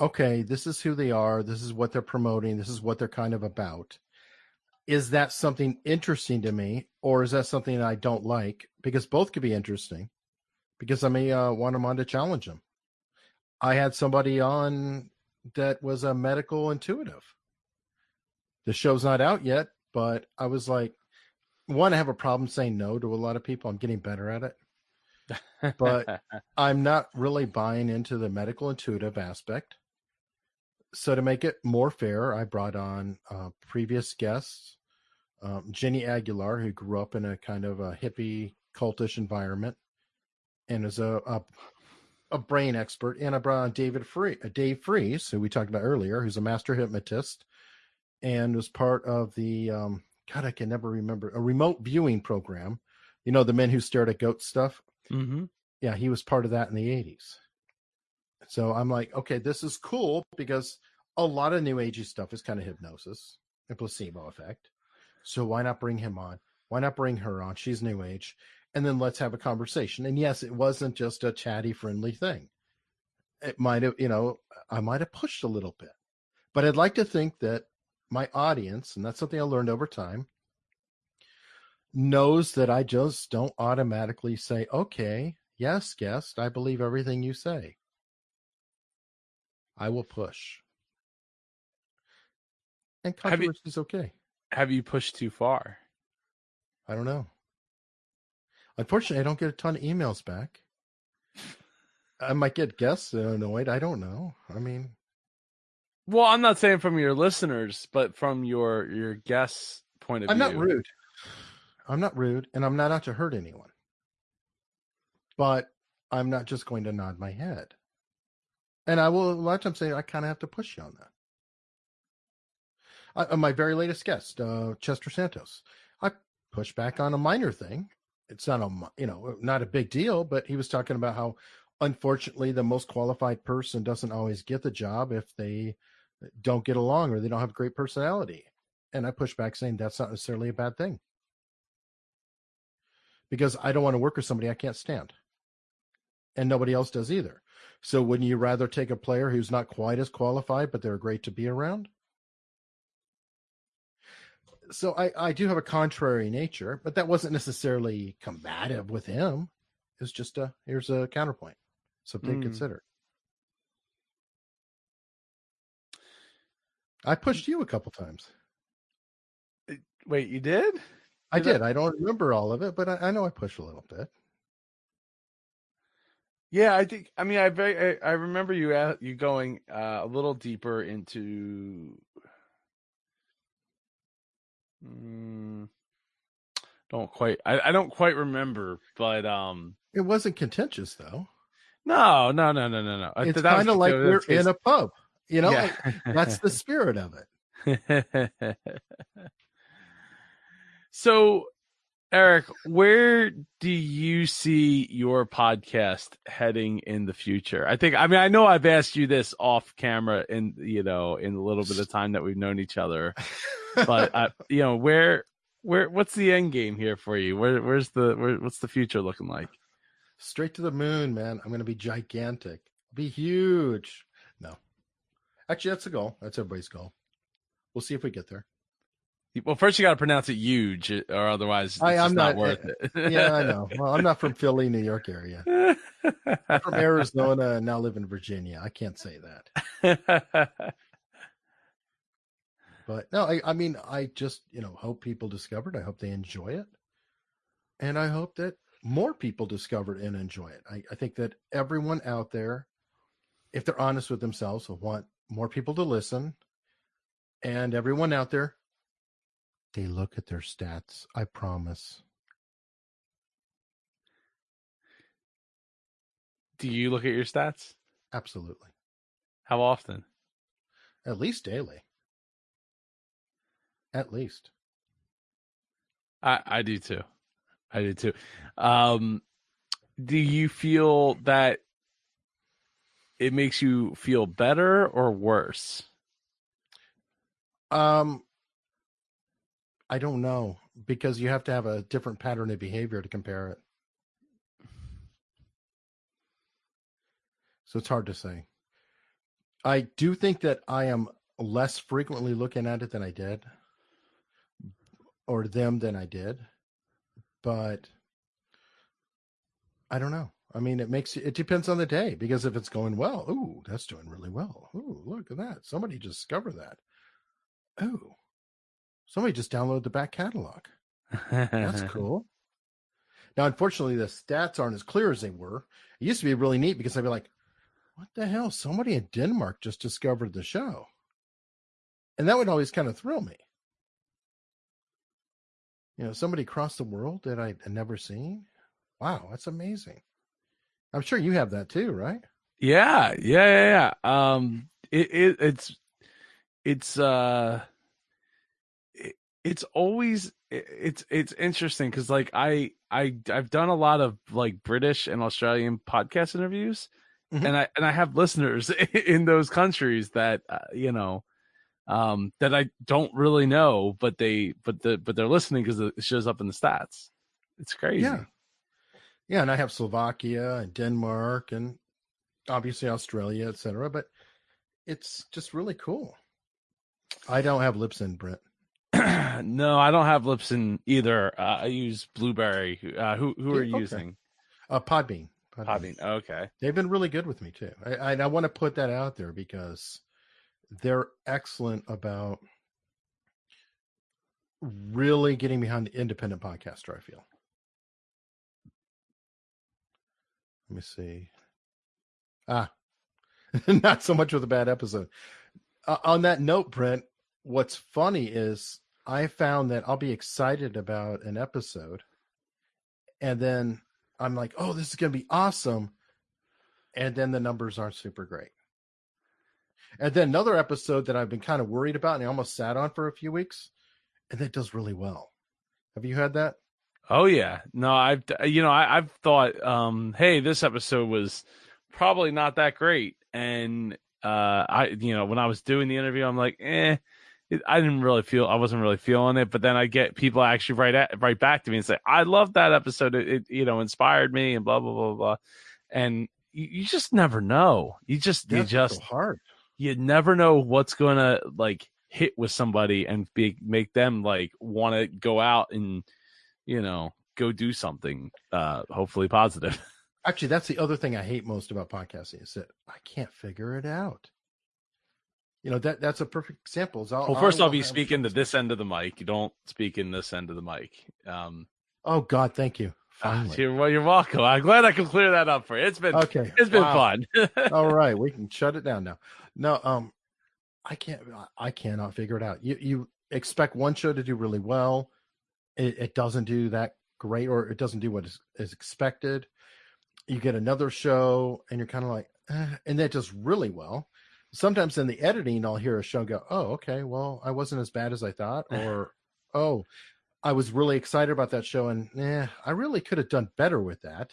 okay, this is who they are. This is what they're promoting. This is what they're kind of about. Is that something interesting to me, or is that something I don't like? Because both could be interesting, because I may want them on to challenge them. I had somebody on that was a medical intuitive. The show's not out yet, but I was like, one, I have a problem saying no to a lot of people. I'm getting better at it, but I'm not really buying into the medical intuitive aspect. So to make it more fair, I brought on previous guests, Jenny Aguilar, who grew up in a kind of a hippie cultish environment and is a brain expert. And I brought on Dave Frees, who we talked about earlier, who's a master hypnotist and was part of the, I can never remember, a remote viewing program. The men who stared at goat stuff. Mm-hmm. Yeah. He was part of that in the 80s. So I'm like, okay, this is cool, because a lot of new agey stuff is kind of hypnosis and placebo effect. So why not bring him on? Why not bring her on? She's new age. And then let's have a conversation. And yes, it wasn't just a chatty, friendly thing. It might've, I might've pushed a little bit, but I'd like to think that my audience, and that's something I learned over time, knows that I just don't automatically say, okay, yes, guest, I believe everything you say. I will push. And controversy is okay. Have you pushed too far? I don't know. Unfortunately, I don't get a ton of emails back. I might get guests annoyed. I don't know. I mean, well, I'm not saying from your listeners, but from your guests' point of view. I'm not rude, and I'm not out to hurt anyone. But I'm not just going to nod my head. And I will, a lot of times, say I kind of have to push you on that. My very latest guest, Chester Santos, I pushed back on a minor thing. It's not not a big deal, but he was talking about how, unfortunately, the most qualified person doesn't always get the job if they don't get along or they don't have great personality. And I push back saying that's not necessarily a bad thing, because I don't want to work with somebody I can't stand, and nobody else does either. So wouldn't you rather take a player who's not quite as qualified, but they're great to be around? So I do have a contrary nature, but that wasn't necessarily combative with him. It's just here's a counterpoint, something to consider. I pushed you a couple times. Wait, you did? I did. I don't remember all of it, but I know I pushed a little bit. Yeah, I think. I mean, I remember you going a little deeper into. Don't quite. I don't quite remember, but it wasn't contentious, though. No. It's kind of like we're in a pub, you know. Yeah. That's the spirit of it. So, Eric, where do you see your podcast heading in the future? I know I've asked you this off camera in the little bit of time that we've known each other, but where what's the end game here for you? What's the future looking like? Straight to the moon, man. I'm going to be gigantic. Be huge. No. Actually, that's the goal. That's everybody's goal. We'll see if we get there. Well, first you got to pronounce it huge, or otherwise it's not worth it. Yeah, I know. Well, I'm not from Philly, New York area. I'm from Arizona and now live in Virginia. I can't say that. But no, I mean, I just, hope people discover it. I hope they enjoy it. And I hope that more people discover it and enjoy it. I think that everyone out there, if they're honest with themselves, will want more people to listen. And everyone out there, they look at their stats, I promise. Do you look at your stats? Absolutely. How often? At least daily. At least. I do too. Do you feel that it makes you feel better or worse? I don't know, because you have to have a different pattern of behavior to compare it. So it's hard to say. I do think that I am less frequently looking at it than I did, or them than I did, but I don't know. I mean, it depends on the day, because if it's going well, ooh, that's doing really well. Ooh, look at that. Somebody discovered that. Ooh. Somebody just downloaded the back catalog. That's cool. Now, unfortunately, the stats aren't as clear as they were. It used to be really neat, because I'd be like, what the hell? Somebody in Denmark just discovered the show. And that would always kind of thrill me. Somebody across the world that I'd never seen. Wow, that's amazing. I'm sure you have that too, right? Yeah. It's always interesting, because like I've done a lot of like British and Australian podcast interviews, and I have listeners in those countries that that I don't really know, but they're listening because it shows up in the stats. It's crazy. Yeah, and I have Slovakia and Denmark and obviously Australia, etc. But it's just really cool. I don't have Libsyn, Brent. No, I don't have Libsyn either. I use Blueberry. Who are you using? Podbean. Podbean. Okay. They've been really good with me too. I want to put that out there, because they're excellent about really getting behind the independent podcaster, I feel. Let me see. Not so much with a bad episode. On that note, Brent, what's funny is I found that I'll be excited about an episode, and then I'm like, oh, this is going to be awesome. And then the numbers aren't super great. And then another episode that I've been kind of worried about and I almost sat on for a few weeks, and that does really well. Have you had that? Oh, yeah. No, I've thought, hey, this episode was probably not that great. And when I was doing the interview, I'm like, I wasn't really feeling it. But then I get people actually right back to me and say, I loved that episode. It inspired me and blah, blah, blah, blah. And you just never know. That's so hard. You never know what's going to like hit with somebody and make them like want to go out and, go do something, hopefully positive. Actually, that's the other thing I hate most about podcasting is that I can't figure it out. That's a perfect example. I'll be speaking to this end of the mic. You don't speak in this end of the mic. Oh God, thank you. Finally. You're welcome. I'm glad I can clear that up for you. It's been fun. All right, we can shut it down now. No, I cannot figure it out. You expect one show to do really well. It doesn't do that great, or it doesn't do what is expected. You get another show and you're kind of like, and that does really well. Sometimes in the editing, I'll hear a show and go, oh, okay, well, I wasn't as bad as I thought. Or, oh, I was really excited about that show and I really could have done better with that.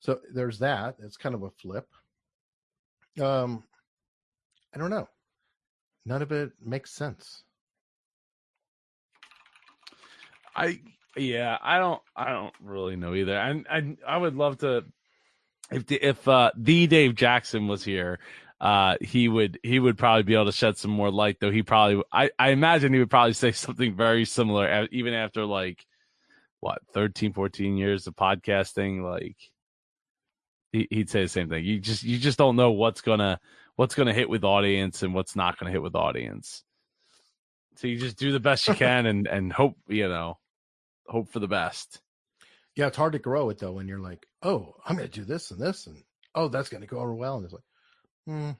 So there's that. It's kind of a flip. I don't know. None of it makes sense. I don't really know either. And I would love to, if Dave Jackson was here, he would probably be able to shed some more light, though. I imagine he would probably say something very similar, even after like what, 13, 14 years of podcasting. Like he'd say the same thing. You just don't know what's going to hit with audience and what's not going to hit with audience. So you just do the best you can and hope, hope for the best. Yeah. It's hard to grow it though. When you're like, oh, I'm going to do this and this, and oh, that's going to go over well. And it's like,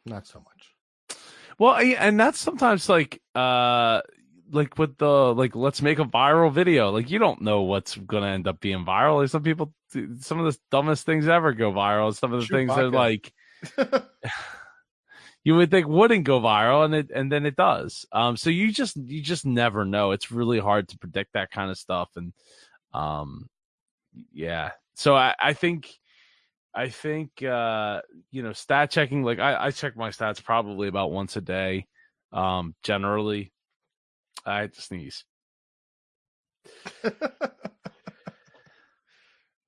not so much. Well, and that's sometimes like with the, like, let's make a viral video. Like, you don't know what's going to end up being viral. Like some of the dumbest things ever go viral. Some of the things that are like, you would think wouldn't go viral, and then it does. So you just never know. It's really hard to predict that kind of stuff. And yeah. So I think stat checking, like I check my stats probably about once a day. Generally. I had to sneeze.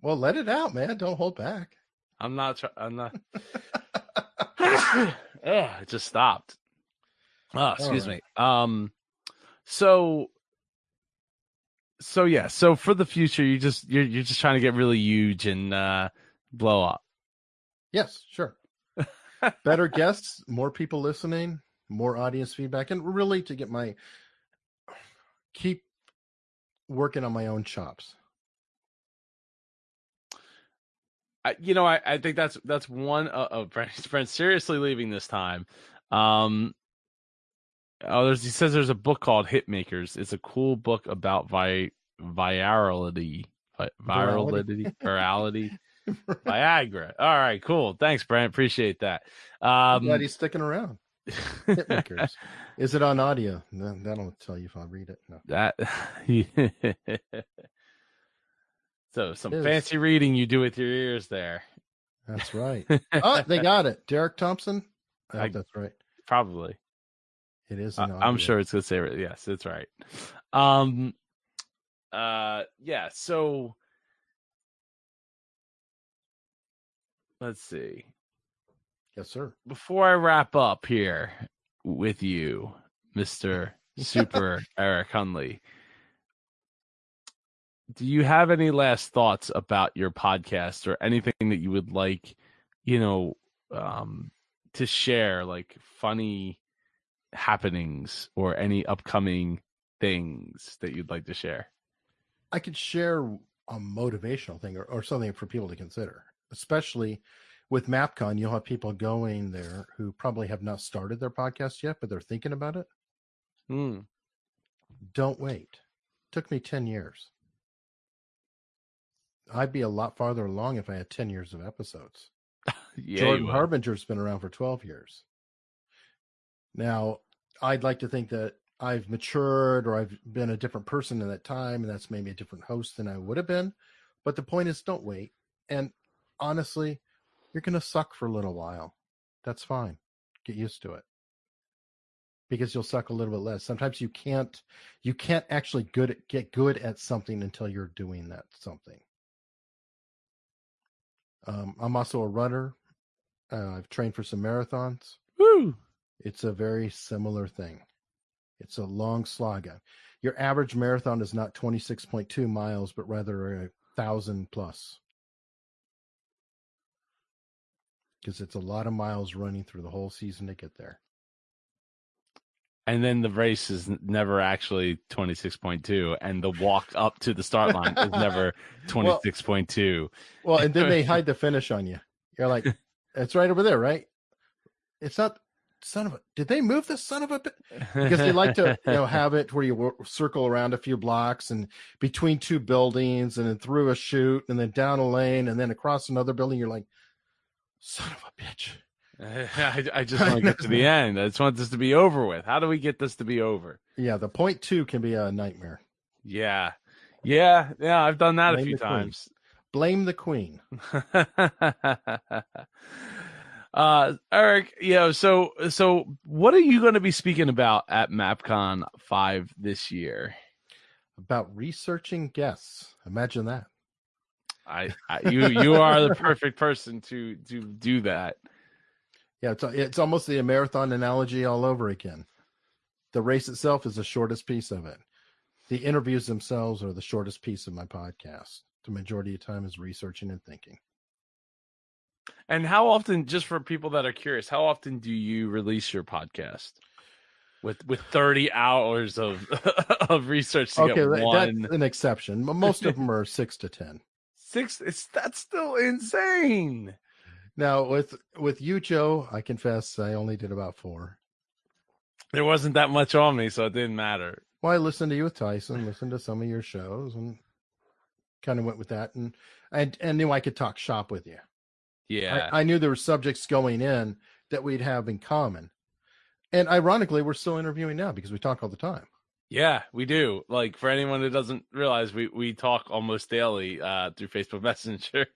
Well, let it out, man. Don't hold back. I'm not it just stopped. Oh, excuse me. So yeah. So for the future, you're just trying to get really huge and blow up. Yes, sure. Better guests, more people listening, more audience feedback, and really to get keep working on my own chops. I think that's one of Brent's seriously leaving this time. He says there's a book called Hitmakers. It's a cool book about virality, Viagra. All right, cool. Thanks, Brent. Appreciate that. I'm glad he's sticking around. Hitmakers. Is it on audio? No, that'll tell you if I read it. No. So some fancy reading you do with your ears there. That's right. Oh, they got it. Derek Thompson. I hope that's right. Probably. It is. I'm sure it's going to say it. Yes, it's right. Yeah. So let's see. Yes, sir. Before I wrap up here with you, Mr. Super Eric Hunley, do you have any last thoughts about your podcast or anything that you would like, to share, like funny happenings or any upcoming things that you'd like to share? I could share a motivational thing or something for people to consider, especially with MapCon, you'll have people going there who probably have not started their podcast yet, but they're thinking about it. Mm. Don't wait. Took me 10 years. I'd be a lot farther along if I had 10 years of episodes. Yeah, Jordan Harbinger's been around for 12 years. Now, I'd like to think that I've matured or I've been a different person in that time, and that's made me a different host than I would have been. But the point is, don't wait. And honestly, you're going to suck for a little while. That's fine. Get used to it. Because you'll suck a little bit less. Sometimes you can't actually get good at something until you're doing that something. I'm also a runner. I've trained for some marathons. Woo! It's a very similar thing. It's a long slog. Your average marathon is not 26.2 miles, but rather 1,000 plus. Because it's a lot of miles running through the whole season to get there. And then the race is never actually 26.2, and the walk up to the start line is never 26.2. Well, and then they hide the finish on you. You're like, it's right over there, right? It's not... did they move the son of a bit? Because they like to have it where you circle around a few blocks and between two buildings and then through a chute and then down a lane and then across another building. You're like, son of a bitch. I just want to get to the end. I just want this to be over with. How do we get this to be over? Yeah, the 0.2 can be a nightmare. Yeah. I've done that a few times. Blame the queen. Eric, so what are you going to be speaking about at MapCon 5 this year? About researching guests. Imagine that. You are the perfect person to do that. Yeah. It's almost the marathon analogy all over again. The race itself is the shortest piece of it. The interviews themselves are the shortest piece of my podcast. The majority of the time is researching and thinking. And how often, just for people that are curious, how often do you release your podcast with 30 hours of research to get one? That's an exception. Most of them are 6 to 10. That's still insane. Now with you, Joe, I confess I only did about 4. There wasn't that much on me, so it didn't matter. Well, I listened to you with Tyson, listened to some of your shows, and kind of went with that, and I knew I could talk shop with you. Yeah, I knew there were subjects going in that we'd have in common. And ironically, we're still interviewing now because we talk all the time. Yeah, we do. Like, for anyone who doesn't realize, we talk almost daily through Facebook Messenger,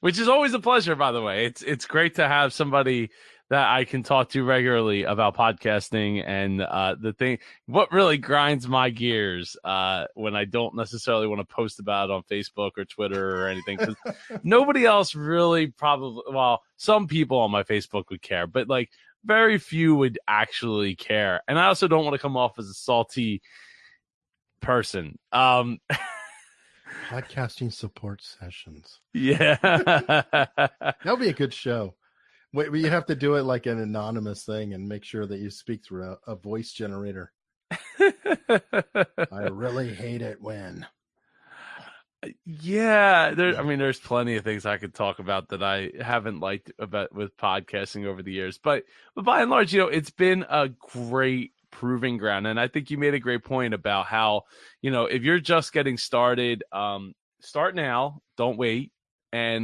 which is always a pleasure, by the way. It's great to have somebody that I can talk to regularly about podcasting and what really grinds my gears when I don't necessarily want to post about it on Facebook or Twitter or anything. Cause nobody else really some people on my Facebook would care, but like very few would actually care. And I also don't want to come off as a salty person. Podcasting support sessions. Yeah. That'll be a good show. You have to do it like an anonymous thing and make sure that you speak through a voice generator. I really hate it when. Yeah, there's plenty of things I could talk about that I haven't liked about with podcasting over the years. But by and large, it's been a great proving ground. And I think you made a great point about how, if you're just getting started, start now, don't wait. And,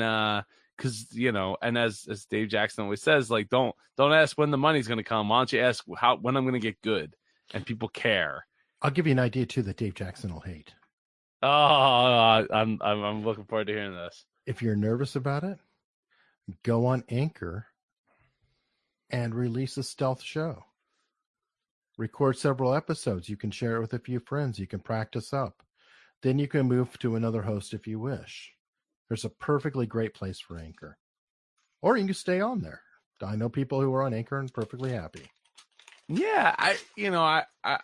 because and as Dave Jackson always says, like don't ask when the money's going to come. Why don't you ask when I'm going to get good? And people care. I'll give you an idea too that Dave Jackson will hate. Oh, I'm looking forward to hearing this. If you're nervous about it, go on Anchor and release a stealth show. Record several episodes. You can share it with a few friends. You can practice up. Then you can move to another host if you wish. There's a perfectly great place for Anchor. Or you can stay on there. I know people who are on Anchor and perfectly happy. Yeah,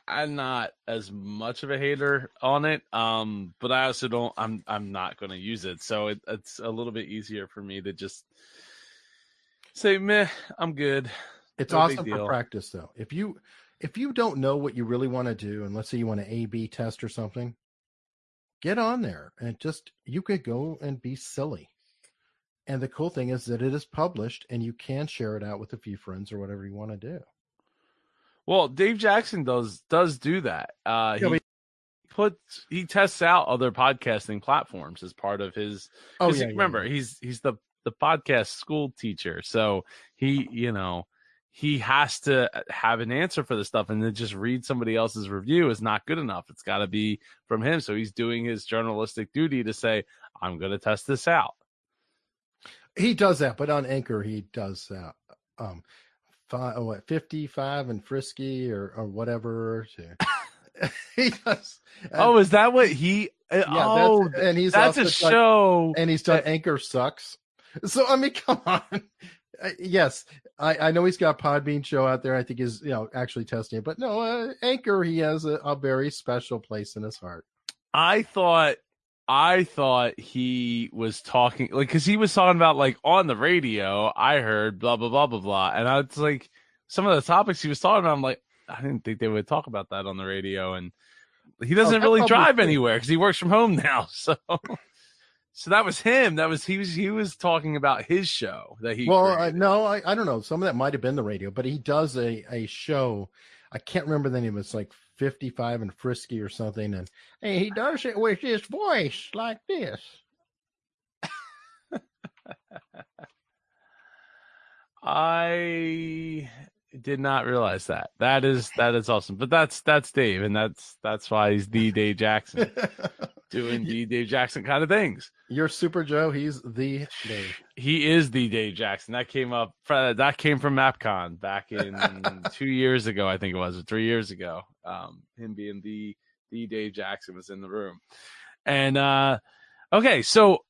I'm not as much of a hater on it, but I also I'm not going to use it. So it's a little bit easier for me to just say, meh, I'm good. It's no awesome for practice, though. If you don't know what you really want to do, and let's say you want to A/B test or something, get on there and you could go and be silly. And the cool thing is that it is published and you can share it out with a few friends or whatever you want to do. Well, Dave Jackson does do that. He tests out other podcasting platforms as part of his. He's the podcast school teacher, so he has to have an answer for this stuff, and to just read somebody else's review is not good enough. It's got to be from him. So he's doing his journalistic duty to say, I'm going to test this out. He does that, but on Anchor, he does that. 55 and Frisky or whatever. He does. Is that what he? Yeah, oh, and that's a show. And he's done Anchor Sucks. So, I mean, come on. Yes, I know he's got a Podbean show out there. I think he's actually testing it. But no, Anchor, he has a very special place in his heart. I thought he was talking, like, because he was talking about, like, on the radio, I heard blah, blah, blah, blah, blah. And I was like, some of the topics he was talking about, I'm like, I didn't think they would talk about that on the radio. And he doesn't really drive anywhere because he works from home now. So... So that was him. He was talking about his show that he. Well, I don't know. Some of that might have been the radio, but he does a show. I can't remember the name. It's like 55 and Frisky or something, and he does it with his voice like this. I did not realize that. That is awesome. But that's Dave, and that's why he's the Dave Jackson. Doing the Dave Jackson kind of things. You're Super Joe. He's the Dave. He is the Dave Jackson. That came from MapCon back in 2 years ago, I think it was, or 3 years ago. Him being the Dave Jackson was in the room. And okay, so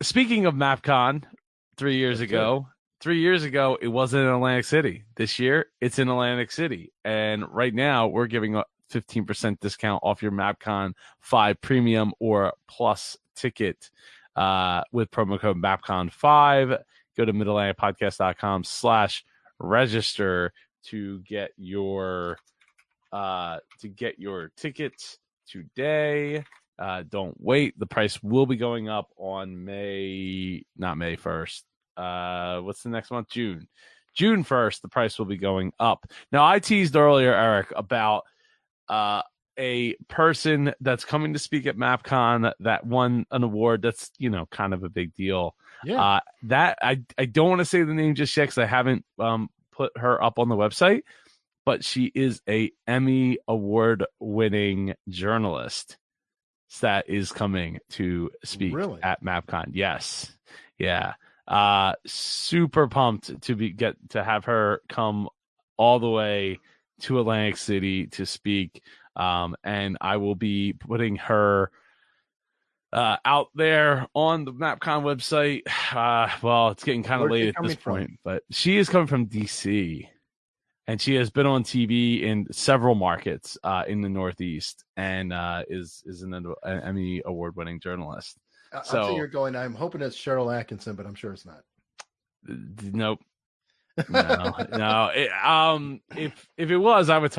speaking of MapCon, 3 years ago. 3 years ago, it wasn't in Atlantic City. This year, it's in Atlantic City. And right now, we're giving a 15% discount off your MapCon 5 premium or plus ticket with promo code MapCon5. Go to midatlanticpodcast.com/register to get your tickets today. Don't wait. The price will be going up on May 1st. What's the next month? June 1st, the price will be going up. Now, I teased earlier, Eric, about a person that's coming to speak at MapCon that won an award that's, kind of a big deal. Yeah. That I don't want to say the name just yet because I haven't put her up on the website, but she is a Emmy award-winning journalist that is coming to speak at MapCon. Yes. Yeah. Super pumped to have her come all the way to Atlantic City to speak, and I will be putting her out there on the MapCon website. Well, it's getting kind of late at this point, but she is coming from DC, and she has been on TV in several markets in the Northeast, and is an Emmy award-winning journalist. I'm hoping it's Cheryl Atkinson, but I'm sure it's not. Nope. No. If it was, I would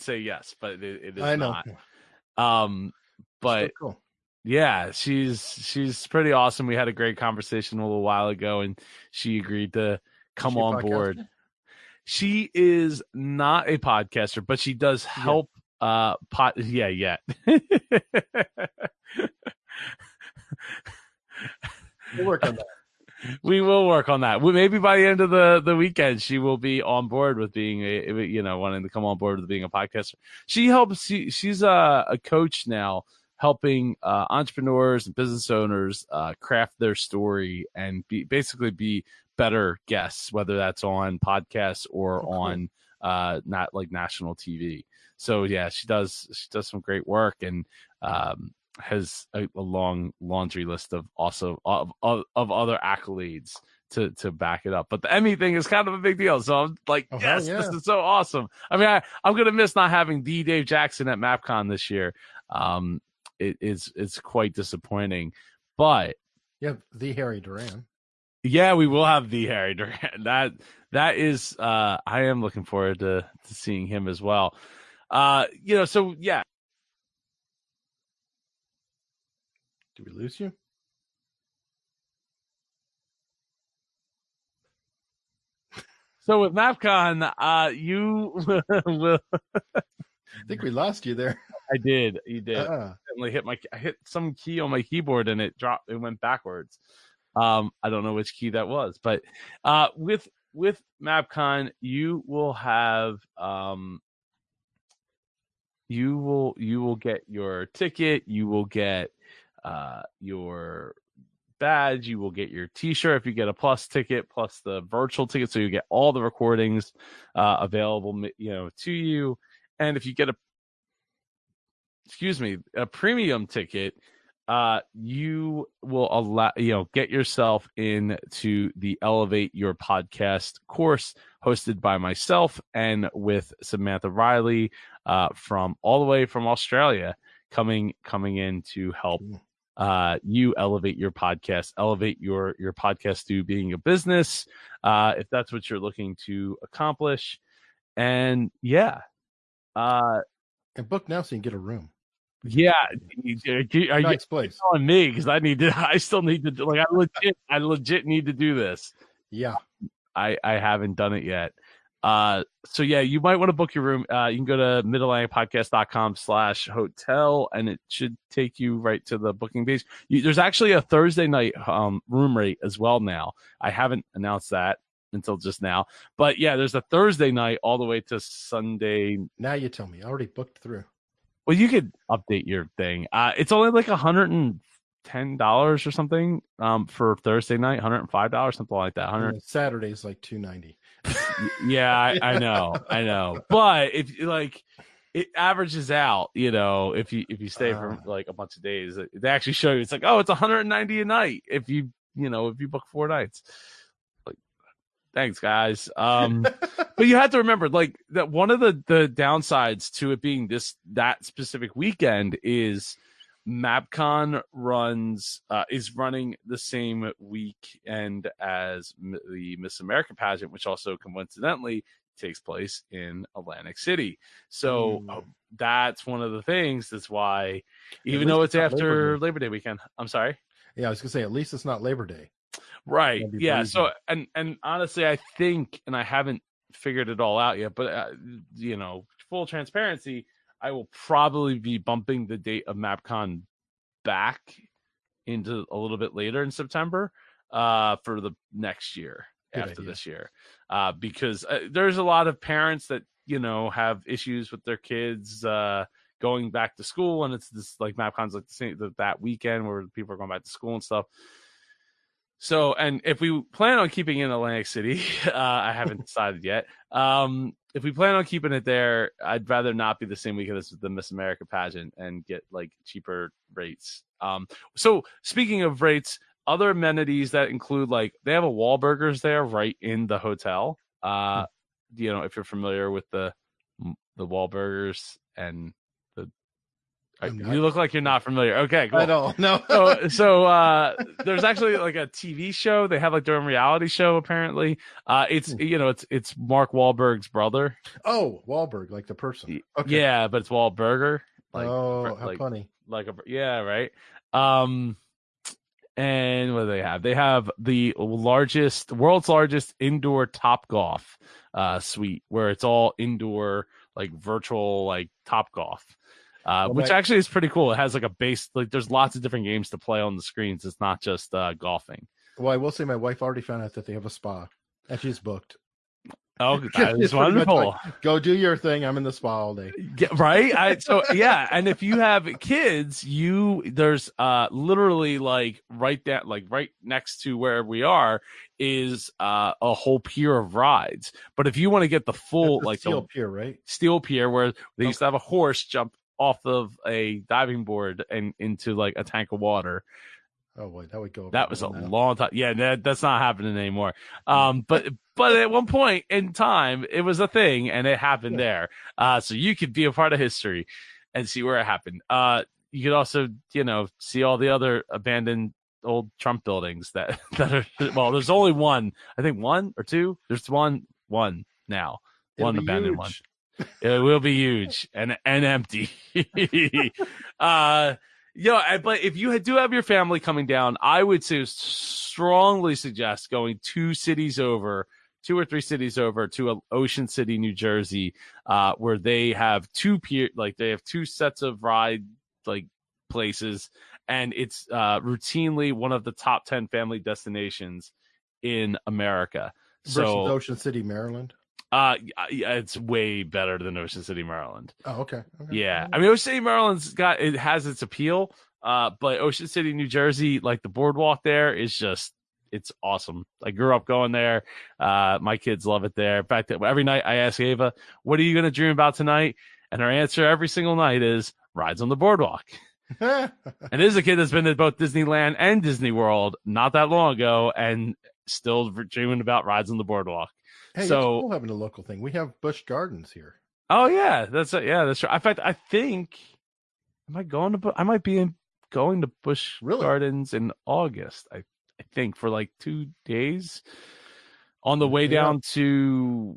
say yes, but it is not. But cool. Yeah, she's pretty awesome. We had a great conversation a little while ago, and she agreed to come on board. She is not a podcaster, but she does help. Yeah. We'll work on that. We will work on that. Maybe by the end of the weekend, she will be on board with being wanting to come on board with being a podcaster. She helps. She's a coach now, helping entrepreneurs and business owners craft their story and be better guests, whether that's on podcasts or on not like national TV. So yeah, she does some great work, and has a long laundry list of also of other accolades to back it up. But the Emmy thing is kind of a big deal. So I'm like, this is so awesome. I mean, I'm going to miss not having the Dave Jackson at MapCon this year. It's quite disappointing, but you have the Harry Duran. Yeah, we will have the Harry Duran. That is, I am looking forward to seeing him as well. So yeah. Did we lose you? So with MapCon, you will. I think we lost you there. I did. You did. I hit some key on my keyboard and it dropped. It went backwards. I don't know which key that was, but with MapCon, you will have you will get your ticket. You will get your badge. You will get your t-shirt if you get a plus ticket, plus the virtual ticket, so you get all the recordings available, you know, to you. And if you get a premium ticket, you will get yourself into the Elevate Your Podcast course hosted by myself and with Samantha Riley from all the way from Australia, coming in to help you elevate your podcast, elevate your podcast to being a business, if that's what you're looking to accomplish. And yeah. And book now so you can get a room. Yeah. Are nice place. On me, because I legit need to do this. Yeah. I haven't done it yet. So yeah, you might want to book your room. You can go to midatlanticpodcast.com/hotel and it should take you right to the booking page. There's actually a Thursday night room rate as well now. I haven't announced that until just now, but yeah, there's a Thursday night all the way to Sunday. Now you tell me. I already booked through. Well, you could update your thing. It's only like $110 or something for Thursday night, $105, something like that. Saturday is like $290. Yeah, I know. But if like it averages out, you know, if you stay for like a bunch of days, they actually show you it's like, oh, it's $190 a night if you book 4 nights. Like, thanks, guys. But you have to remember, like, that one of the downsides to it being that specific weekend is MapCon is running the same weekend as the Miss America pageant, which also coincidentally takes place in Atlantic City. So that's one of the things. That's why, even though it's after Labor Day weekend, I'm sorry. Yeah, I was gonna say, at least it's not Labor Day, right? Yeah. Crazy. So, and honestly, I think, and I haven't figured it all out yet, but full transparency, I will probably be bumping the date of MapCon back into a little bit later in September for the next year. Good after idea. This year, because there's a lot of parents that, you know, have issues with their kids going back to school. And it's this, like, MapCon's like the same, that weekend where people are going back to school and stuff. So, and if we plan on keeping it in Atlantic City, I haven't decided yet. If we plan on keeping it there, I'd rather not be the same weekend as the Miss America pageant and get like cheaper rates. So speaking of rates, other amenities that include, like, they have a Wahlburgers there right in the hotel. You know, if you're familiar with the Wahlburgers and the, you look like you're not familiar. Okay, cool. I don't know. So there's actually like a TV show. They have like their own reality show. Apparently, it's Mark Wahlberg's brother. Oh, Wahlberg, like the person. Okay. Yeah, but it's Wahlburger. Like, oh, how funny! Like yeah, right. And what do they have? They have the world's largest indoor Topgolf suite, where it's all indoor, like virtual, like Topgolf, which actually is pretty cool. It has like a base, like there's lots of different games to play on the screens. It's not just golfing. Well, I will say my wife already found out that they have a spa, and she's booked. Oh, that is wonderful. Like, go do your thing. I'm in the spa all day. Yeah, right? And if you have kids, there's literally like right that, like right next to where we are is a whole pier of rides. But if you want to get the full, like Steel Pier, right? Steel Pier, where they used to have a horse jump off of a diving board and into like a tank of water. Oh boy, that would go. That was a long time. Yeah, that's not happening anymore. But at one point in time, it was a thing, and it happened there. So you could be a part of history and see where it happened. You could also, you know, see all the other abandoned old Trump buildings that are. Well, there's only one. I think one or two. There's one now. One abandoned one. It will be huge and empty. But if you do have your family coming down, I would strongly suggest going 2 cities over 2 or 3 cities over to Ocean City, New Jersey, where they have two sets of ride places, and it's routinely one of the top 10 family destinations in America. So Ocean City, Maryland. It's way better than Ocean City, Maryland. Oh, okay. Yeah, I mean, Ocean City, Maryland's has its appeal, but Ocean City, New Jersey, the boardwalk there is just. It's awesome. I grew up going there. My kids love it there. In fact, every night I ask Ava, what are you going to dream about tonight? And her answer every single night is rides on the boardwalk. And this is a kid that's been to both Disneyland and Disney World not that long ago and still dreaming about rides on the boardwalk. Hey, so, it's cool having a local thing. We have Busch Gardens here. Oh, yeah. That's right. In fact, I think, I might be going to Busch Gardens in August, I think, for 2 days on the way down to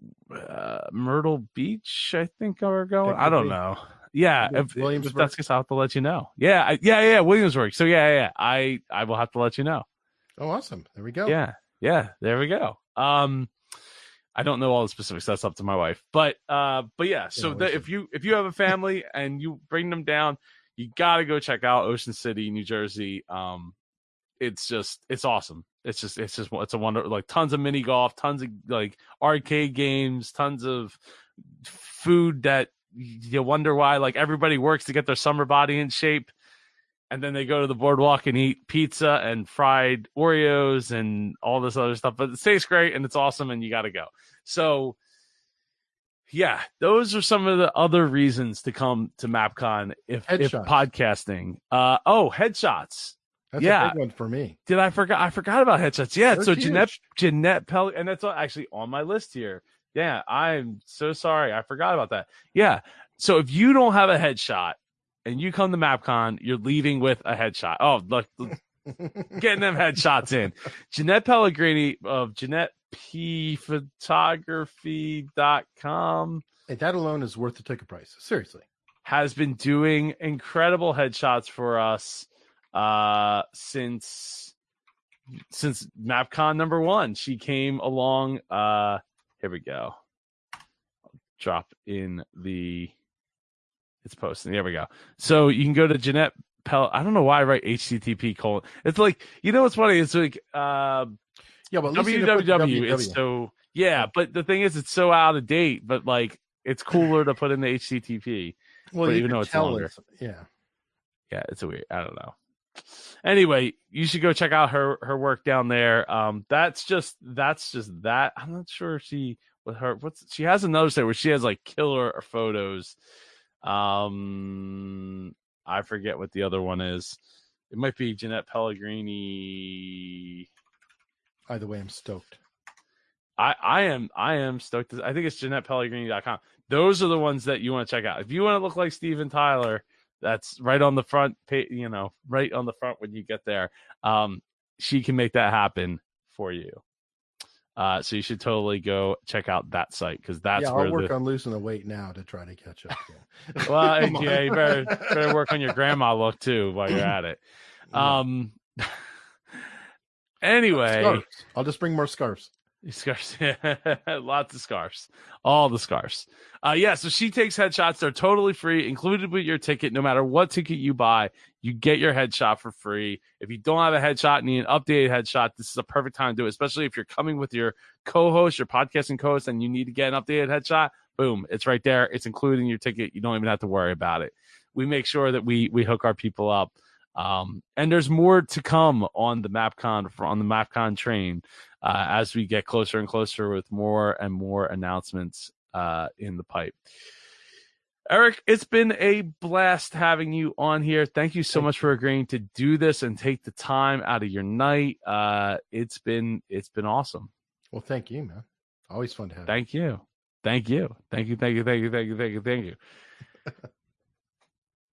Myrtle Beach, I think we're going. I don't know. Yeah. Williamsburg. That's because I'll have to let you know. Yeah. Williamsburg. So, yeah. I will have to let you know. Oh, awesome. There we go. Yeah. There we go. I don't know all the specifics. That's up to my wife. But yeah. So if you have a family and you bring them down, you got to go check out Ocean City, New Jersey. It's awesome. It's a wonder, tons of mini golf, tons of arcade games, tons of food that you wonder why, everybody works to get their summer body in shape. And then they go to the boardwalk and eat pizza and fried Oreos and all this other stuff, but it tastes great and it's awesome and you got to go. So yeah, those are some of the other reasons to come to MapCon if podcasting, headshots. That's a big one for me. Did I forget? I forgot about headshots. Yeah. They're so huge. Jeanette Pellegrini, and that's actually on my list here. Yeah. I'm so sorry. I forgot about that. Yeah. So if you don't have a headshot and you come to MapCon, you're leaving with a headshot. Oh, look, getting them headshots in. Jeanette Pellegrini of JeanettePhotography.com. Hey, that alone is worth the ticket price. Seriously. Has been doing incredible headshots for us. Since MapCon #1, she came along. Here we go. Drop in it's posting. There we go. So you can go to Jeanette Pell. I don't know why I write HTTP. It's what's funny. It's but www. It's so but the thing is, it's so out of date. But it's cooler to put in the HTTP. Well, but even though it's longer. Yeah, it's a weird. I don't know. Anyway, you should go check out her work down there. That's just that. I'm not sure if she has another site where she has killer photos. I forget what the other one is. It might be Jeanette Pellegrini. Either way, I'm stoked. I am stoked. I think it's JeanettePellegrini.com. Those are the ones that you want to check out. If you want to look like Steven Tyler, that's right on the front page, right on the front when you get there. She can make that happen for you. So you should totally go check out that site because that's where I'll work on losing the weight now to try to catch up. Yeah. Well, you better work on your grandma look too while you're at it. Anyway, scarves. I'll just bring more scarves. Scarves, lots of scarves, all the scarves. So she takes headshots. They're totally free, included with your ticket. No matter what ticket you buy, you get your headshot for free. If you don't have a headshot and need an updated headshot, this is a perfect time to do it, especially if you're coming with your co-host, your podcasting co-host, and you need to get an updated headshot. Boom, it's right there. It's included in your ticket. You don't even have to worry about it. We make sure that we hook our people up. And there's more to come on the MapCon train as we get closer and closer with more and more announcements in the pipe. Eric, it's been a blast having you on here. Thank you so much for agreeing to do this and take the time out of your night. It's been awesome. Well, thank you, man. Always fun to have. Thank you.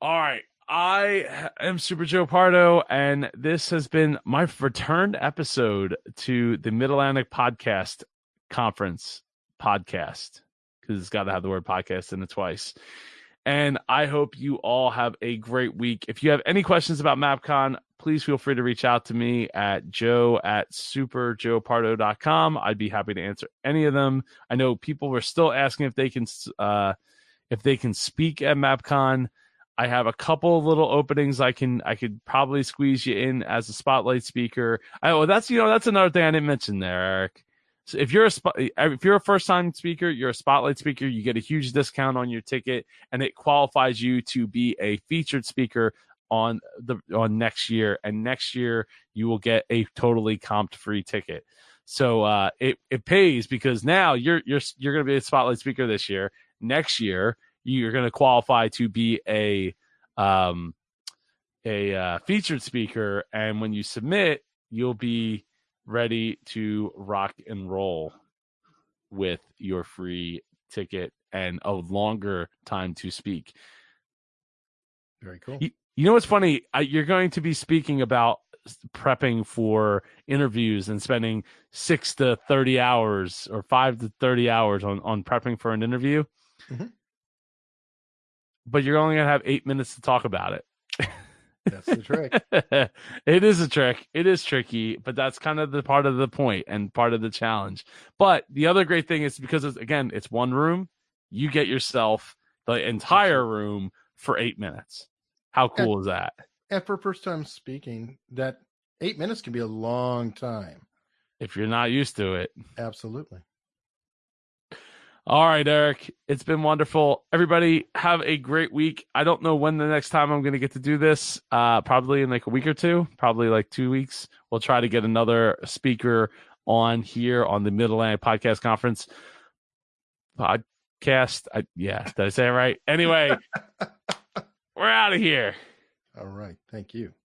All right. I am Super Joe Pardo, and this has been my return episode to the Mid-Atlantic Podcast Conference podcast, because it's got to have the word podcast in it twice. And I hope you all have a great week. If you have any questions about MapCon, please feel free to reach out to me at joe@superjoepardo.com. I'd be happy to answer any of them. I know people were still asking if they can speak at MapCon. I have a couple little openings. I could probably squeeze you in as a spotlight speaker. That's another thing I didn't mention there, Eric. So if you're a first time speaker, you're a spotlight speaker, you get a huge discount on your ticket, and it qualifies you to be a featured speaker on next year. And next year you will get a totally comped free ticket. So it pays, because now you're going to be a spotlight speaker this year. Next year you're going to qualify to be a featured speaker, and when you submit, you'll be ready to rock and roll with your free ticket and a longer time to speak. Very cool. You know what's funny? You're going to be speaking about prepping for interviews and spending 6 to 30 hours or 5 to 30 hours on prepping for an interview. Mm-hmm. But you're only going to have 8 minutes to talk about it. That's the trick. It is a trick. It is tricky, but that's kind of the part of the point and part of the challenge. But the other great thing is, because it's one room, you get yourself the entire room for 8 minutes. How cool is that? And for first time speaking, that 8 minutes can be a long time if you're not used to it. Absolutely. All right, Eric, it's been wonderful. Everybody, have a great week. I don't know when the next time I'm going to get to do this. Probably in like a week or two, probably like 2 weeks. We'll try to get another speaker on here on the Mid-Atlantic Podcast Conference. Did I say it right? Anyway, we're out of here. All right. Thank you.